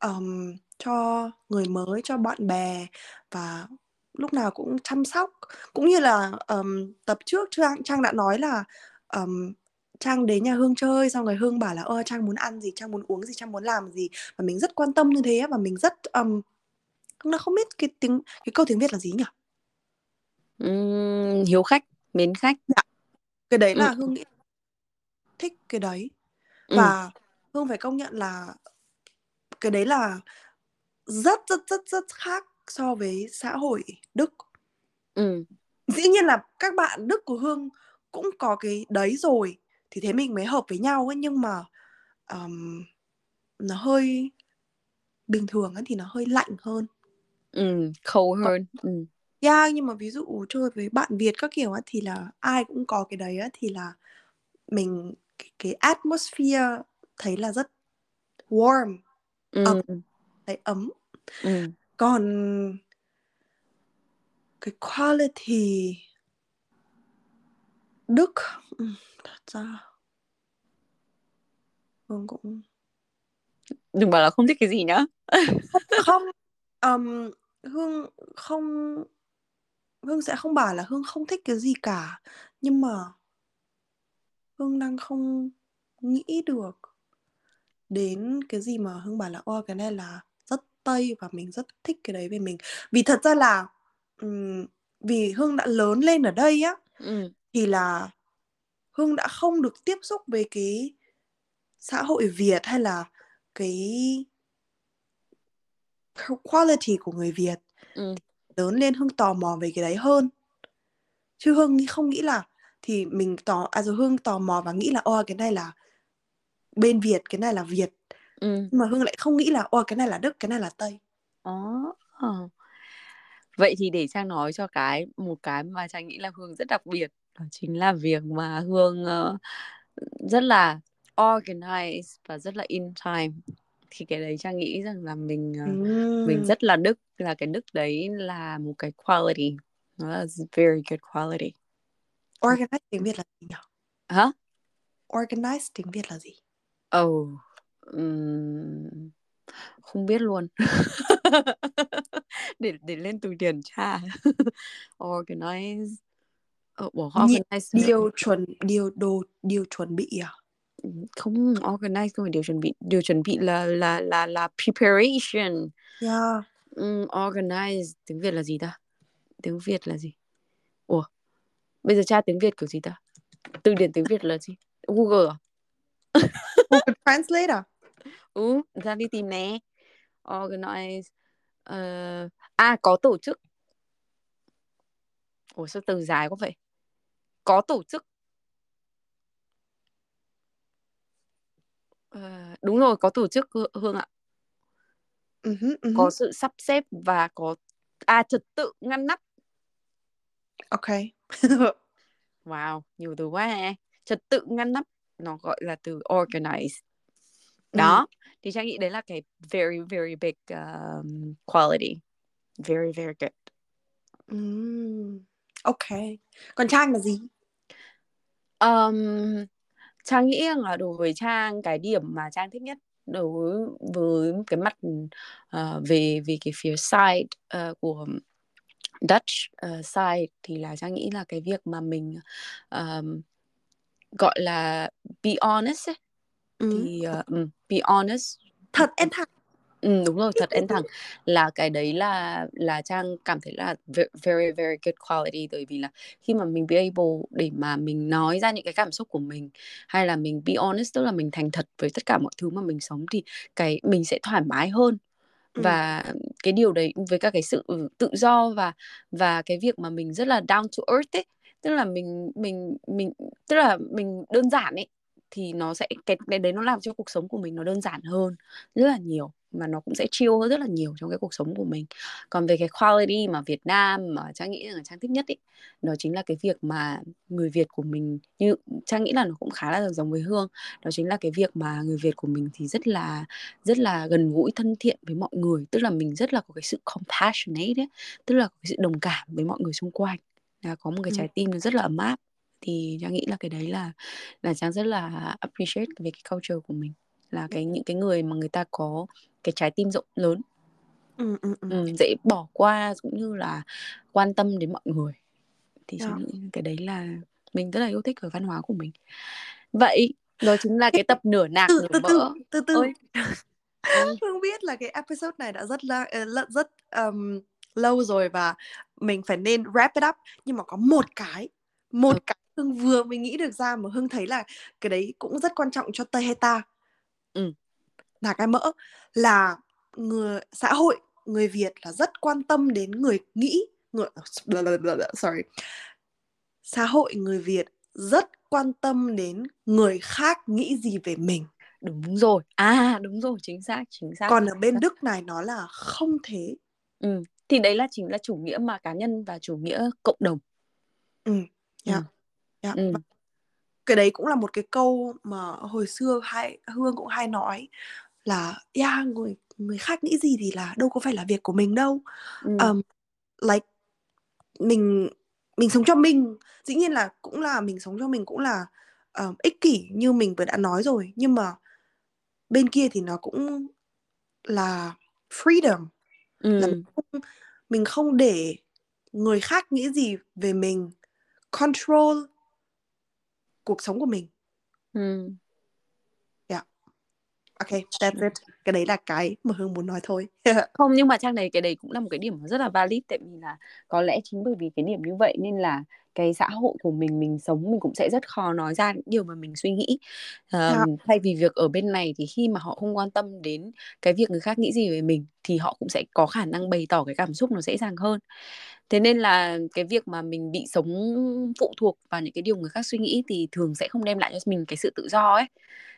Ừ. Um, cho người mới, cho bạn bè, và lúc nào cũng chăm sóc. Cũng như là um, tập trước Trang, Trang đã nói là um, Trang đến nhà Hương chơi, xong rồi Hương bảo là ơ Trang muốn ăn gì, Trang muốn uống gì, Trang muốn làm gì, và mình rất quan tâm như thế. Và mình rất um, nó không biết cái tiếng cái câu tiếng Việt là gì nhỉ? uhm, Hiếu khách, mến khách. Dạ. Cái đấy là ừ. Hương nghĩ thích cái đấy. Và ừ. Hương phải công nhận là cái đấy là rất rất rất rất khác so với xã hội Đức. Ừ. Dĩ nhiên là các bạn Đức của Hương cũng có cái đấy rồi, thì thế mình mới hợp với nhau ấy, nhưng mà um, nó hơi bình thường ấy, thì nó hơi lạnh hơn. Ừ, khâu hơn. Ừ. Yeah, nhưng mà ví dụ chơi với bạn Việt các kiểu ấy, thì là ai cũng có cái đấy ấy, thì là mình cái, cái atmosphere thấy là rất warm. Ừ. Ấm, thấy ấm. Ừ. Còn cái quality Đức thật ra Hương cũng đừng bảo là không thích cái gì nhá. Không um, Hương không Hương sẽ không bảo là Hương không thích cái gì cả, nhưng mà Hương đang không nghĩ được đến cái gì mà Hưng bảo là ôi cái này là rất Tây và mình rất thích cái đấy về mình. Vì thật ra là um, vì Hưng đã lớn lên ở đây á, ừ. thì là Hưng đã không được tiếp xúc với cái xã hội Việt hay là cái quality của người Việt. Ừ. Lớn lên Hưng tò mò về cái đấy hơn. Chứ Hưng không nghĩ là thì mình tò à rồi Hưng tò mò và nghĩ là ôi cái này là bên Việt, cái này là Việt. Ừ. Nhưng mà Hưng lại không nghĩ là ôi cái này là Đức, cái này là Tây. Đó. Oh. Vậy thì để Trang nói cho cái một cái mà Trang nghĩ là Hương rất đặc biệt, đó chính là việc mà Hương uh, rất là organized và rất là in time. Thì cái đấy Trang nghĩ rằng là mình uh, mm. mình rất là Đức, là cái Đức đấy là một cái quality, nó là very good quality. Organized tiếng Việt là gì nhỉ? Hả? Organized tiếng Việt là gì? Oh, um, không biết luôn. để để lên từ điển tra. Organize, oh, well, organize điều chuẩn điều đồ điều chuẩn bị à? Không, organize không phải điều chuẩn bị, điều chuẩn bị là là là là preparation. Yeah. Um, organize tiếng Việt là gì ta? Tiếng Việt là gì? Ủa, bây giờ tra tiếng Việt kiểu gì ta? Từ điển tiếng Việt là gì? Google. Google Translate à? Ừ, ra đi tìm nè. Organize. Uh, à, có tổ chức. Ủa sao từ dài quá vậy? Có tổ chức. Uh, đúng rồi, có tổ chức Hương ạ. Uh-huh, uh-huh. Có sự sắp xếp và có à trật tự ngăn nắp. Ok. Wow, nhiều từ quá nè. Trật tự ngăn nắp nó gọi là từ organized. Đó, ừ. thì Trang nghĩ đấy là cái very, very big um, quality. Very, very good. Mm, ok. Còn Trang là gì? Um, Trang nghĩ là đối với Trang, cái điểm mà Trang thích nhất đối với cái mặt uh, về, về cái phía side uh, của Dutch uh, side thì là Trang nghĩ là cái việc mà mình um, gọi là be honest ấy. Ừ. Thì uh, be honest, thật and thẳng. Ừ, đúng rồi, thật and thẳng là cái đấy là là Trang cảm thấy là very very good quality, bởi vì là khi mà mình be able để mà mình nói ra những cái cảm xúc của mình, hay là mình be honest tức là mình thành thật với tất cả mọi thứ mà mình sống, thì cái mình sẽ thoải mái hơn. Và ừ. cái điều đấy với cả cái sự tự do và và cái việc mà mình rất là down to earth ấy, tức là mình mình mình tức là mình đơn giản ấy, thì nó sẽ cái, cái đấy nó làm cho cuộc sống của mình nó đơn giản hơn rất là nhiều, mà nó cũng sẽ chill hơn rất là nhiều trong cái cuộc sống của mình. Còn về cái quality mà Việt Nam mà Trang nghĩ là Trang thích nhất ý, đó chính là cái việc mà người Việt của mình, như Trang nghĩ là nó cũng khá là giống với Hương, đó chính là cái việc mà người Việt của mình thì rất là rất là gần gũi, thân thiện với mọi người, tức là mình rất là có cái sự compassionate ấy, tức là có cái sự đồng cảm với mọi người xung quanh, là có một cái trái tim nó rất là ấm áp. Thì Trang nghĩ là cái đấy là là Trang rất là appreciate về cái culture của mình, là cái những cái người mà người ta có cái trái tim rộng lớn, ừ, ừ, ừ. Ừ, dễ bỏ qua cũng như là quan tâm đến mọi người. Thì Trang nghĩ cái đấy là mình rất là yêu thích ở văn hóa của mình. Vậy đó chính là cái tập nửa nạc nửa từ, mỡ từ từ không biết là cái episode này đã rất là uh, rất um, lâu rồi và mình phải nên wrap it up, nhưng mà có một cái một ừ. cái Hưng vừa mới nghĩ được ra mà Hưng thấy là cái đấy cũng rất quan trọng cho Tây hay ta. Ừ. Là cái mỡ là người xã hội người Việt là rất quan tâm đến người nghĩ người, sorry xã hội người Việt rất quan tâm đến người khác nghĩ gì về mình. Đúng rồi, à đúng rồi, chính xác chính xác. Còn ở bên Đức này nó là không thế. Ừ. Thì đấy là chính là chủ nghĩa mà cá nhân và chủ nghĩa cộng đồng. Ừ. Yeah. Yeah. Ừ. Cái đấy cũng là một cái câu mà hồi xưa hay, Hương cũng hay nói là yeah, người, người khác nghĩ gì thì là đâu có phải là việc của mình đâu. ừ. um, like, Mình Mình sống cho mình. Dĩ nhiên là cũng là mình sống cho mình cũng là um, ích kỷ như mình vừa đã nói rồi. Nhưng mà bên kia thì nó cũng là freedom. ừ. Là mình, không, mình không để người khác nghĩ gì về mình control cuộc sống của mình. Ừ. Yeah. Ok, that's it. Cái đấy là cái mà Hương muốn nói thôi. Không, nhưng mà Trang này cái đấy cũng là một cái điểm rất là valid. Tại vì là có lẽ chính bởi vì cái điểm như vậy nên là cái xã hội của mình, mình sống mình cũng sẽ rất khó nói ra những điều mà mình suy nghĩ. um, Thay vì việc ở bên này thì khi mà họ không quan tâm đến cái việc người khác nghĩ gì về mình thì họ cũng sẽ có khả năng bày tỏ cái cảm xúc nó dễ dàng hơn. Thế nên là cái việc mà mình bị sống phụ thuộc vào những cái điều người khác suy nghĩ thì thường sẽ không đem lại cho mình cái sự tự do ấy.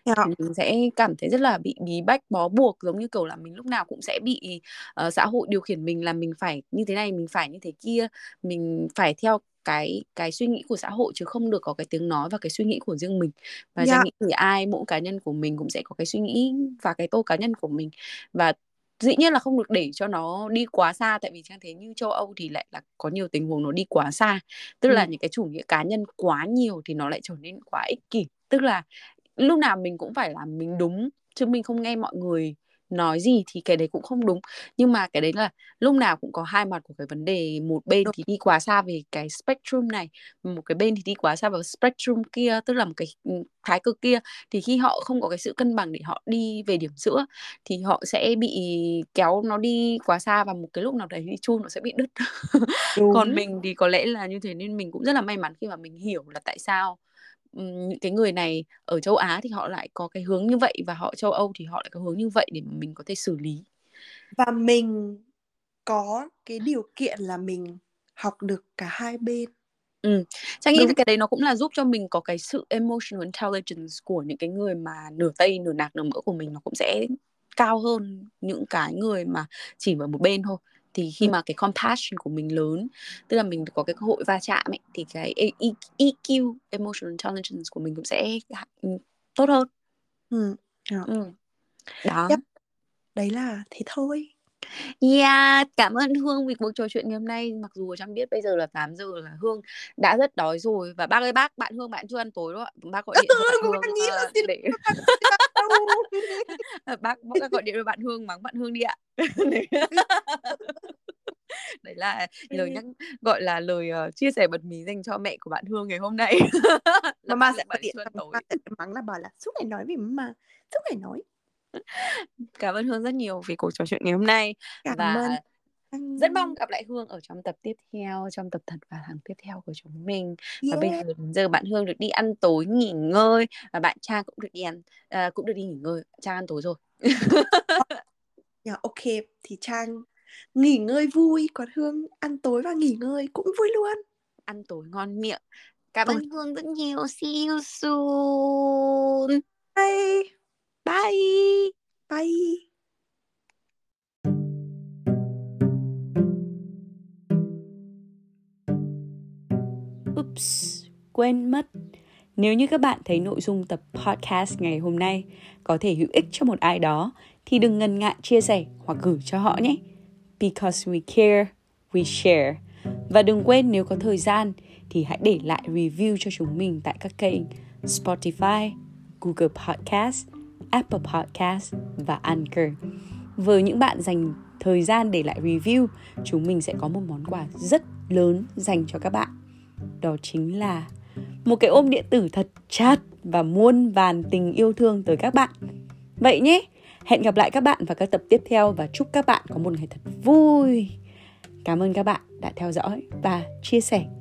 Yeah. Mình sẽ cảm thấy rất là bị bí bách, bó buộc, giống như kiểu là mình lúc nào cũng sẽ bị uh, xã hội điều khiển mình là mình phải như thế này, mình phải như thế kia, mình phải theo cái, cái suy nghĩ của xã hội chứ không được có cái tiếng nói và cái suy nghĩ của riêng mình. Và yeah. Tôi nghĩ thì ai, mỗi cá nhân của mình cũng sẽ có cái suy nghĩ và cái tôi cá nhân của mình. Và dĩ nhiên là không được để cho nó đi quá xa. Tại vì Trang thấy như châu Âu thì lại là có nhiều tình huống nó đi quá xa. Tức ừ. là những cái chủ nghĩa cá nhân quá nhiều thì nó lại trở nên quá ích kỷ. Tức là lúc nào mình cũng phải làm mình đúng, chứ mình không nghe mọi người nói gì thì cái đấy cũng không đúng. Nhưng mà cái đấy là lúc nào cũng có hai mặt của cái vấn đề. Một bên thì đi quá xa về cái spectrum này, một cái bên thì đi quá xa vào spectrum kia, tức là một cái thái cực kia. Thì khi họ không có cái sự cân bằng để họ đi về điểm giữa thì họ sẽ bị kéo nó đi quá xa, và một cái lúc nào đấy thì chum nó sẽ bị đứt. Còn mình thì có lẽ là như thế, nên mình cũng rất là may mắn khi mà mình hiểu là tại sao những cái người này ở châu Á thì họ lại có cái hướng như vậy, và họ châu Âu thì họ lại có hướng như vậy, để mà mình có thể xử lý. Và mình có cái điều kiện là mình học được cả hai bên. Ừ. Chắc nghĩ cái đấy nó cũng là giúp cho mình có cái sự emotional intelligence của những cái người mà nửa Tây, nửa nạc, nửa mỡ của mình nó cũng sẽ cao hơn những cái người mà chỉ vào một bên thôi. Thì khi mà cái compassion của mình lớn, tức là mình có cái cơ hội va chạm ấy, thì cái E Q, emotional intelligence của mình cũng sẽ tốt hơn. Ừ. Ừ. Đó. Yep. Đấy là thế thôi. Yeah, cảm ơn Hương vì cuộc trò chuyện ngày hôm nay. Mặc dù Trang biết bây giờ là tám giờ là Hương đã rất đói rồi. Và bác ơi bác, bạn Hương bạn chưa ăn tối đâu ạ. Bác gọi điện cho bạn Hương để... bác, bác gọi điện cho bạn Hương, mắng bạn Hương đi ạ. Đấy là lời nhắc, gọi là lời uh, chia sẻ bật mí dành cho mẹ của bạn Hương ngày hôm nay. Mà ma sẽ gọi điện tối mắng là bà là suốt ngày nói vì mà suốt ngày nói. Cảm ơn Hương rất nhiều vì cuộc trò chuyện ngày hôm nay. Cảm và ơn. Rất mong gặp lại Hương ở trong tập tiếp theo, trong tập Thật và Thẳng tiếp theo của chúng mình. Yeah. Và bây giờ, giờ bạn Hương được đi ăn tối nghỉ ngơi, và bạn Trang cũng được đi ăn uh, cũng được đi nghỉ ngơi. Trang ăn tối rồi. Yeah, ok, thì Trang nghỉ ngơi vui, còn Hương ăn tối và nghỉ ngơi cũng vui luôn. Ăn tối ngon miệng. Cảm ơn oh. Hương rất nhiều. See you soon. Bye. Bye. Bye. Oops, quên mất. Nếu như các bạn thấy nội dung tập podcast ngày hôm nay có thể hữu ích cho một ai đó thì đừng ngần ngại chia sẻ hoặc gửi cho họ nhé. Because we care, we share. Và đừng quên nếu có thời gian thì hãy để lại review cho chúng mình tại các kênh Spotify, Google Podcast, Apple Podcast và Anchor. Với những bạn dành thời gian để lại review, chúng mình sẽ có một món quà rất lớn dành cho các bạn. Đó chính là một cái ôm điện tử thật chat và muôn vàn tình yêu thương tới các bạn. Vậy nhé, hẹn gặp lại các bạn vào các tập tiếp theo, và chúc các bạn có một ngày thật vui. Cảm ơn các bạn đã theo dõi và chia sẻ.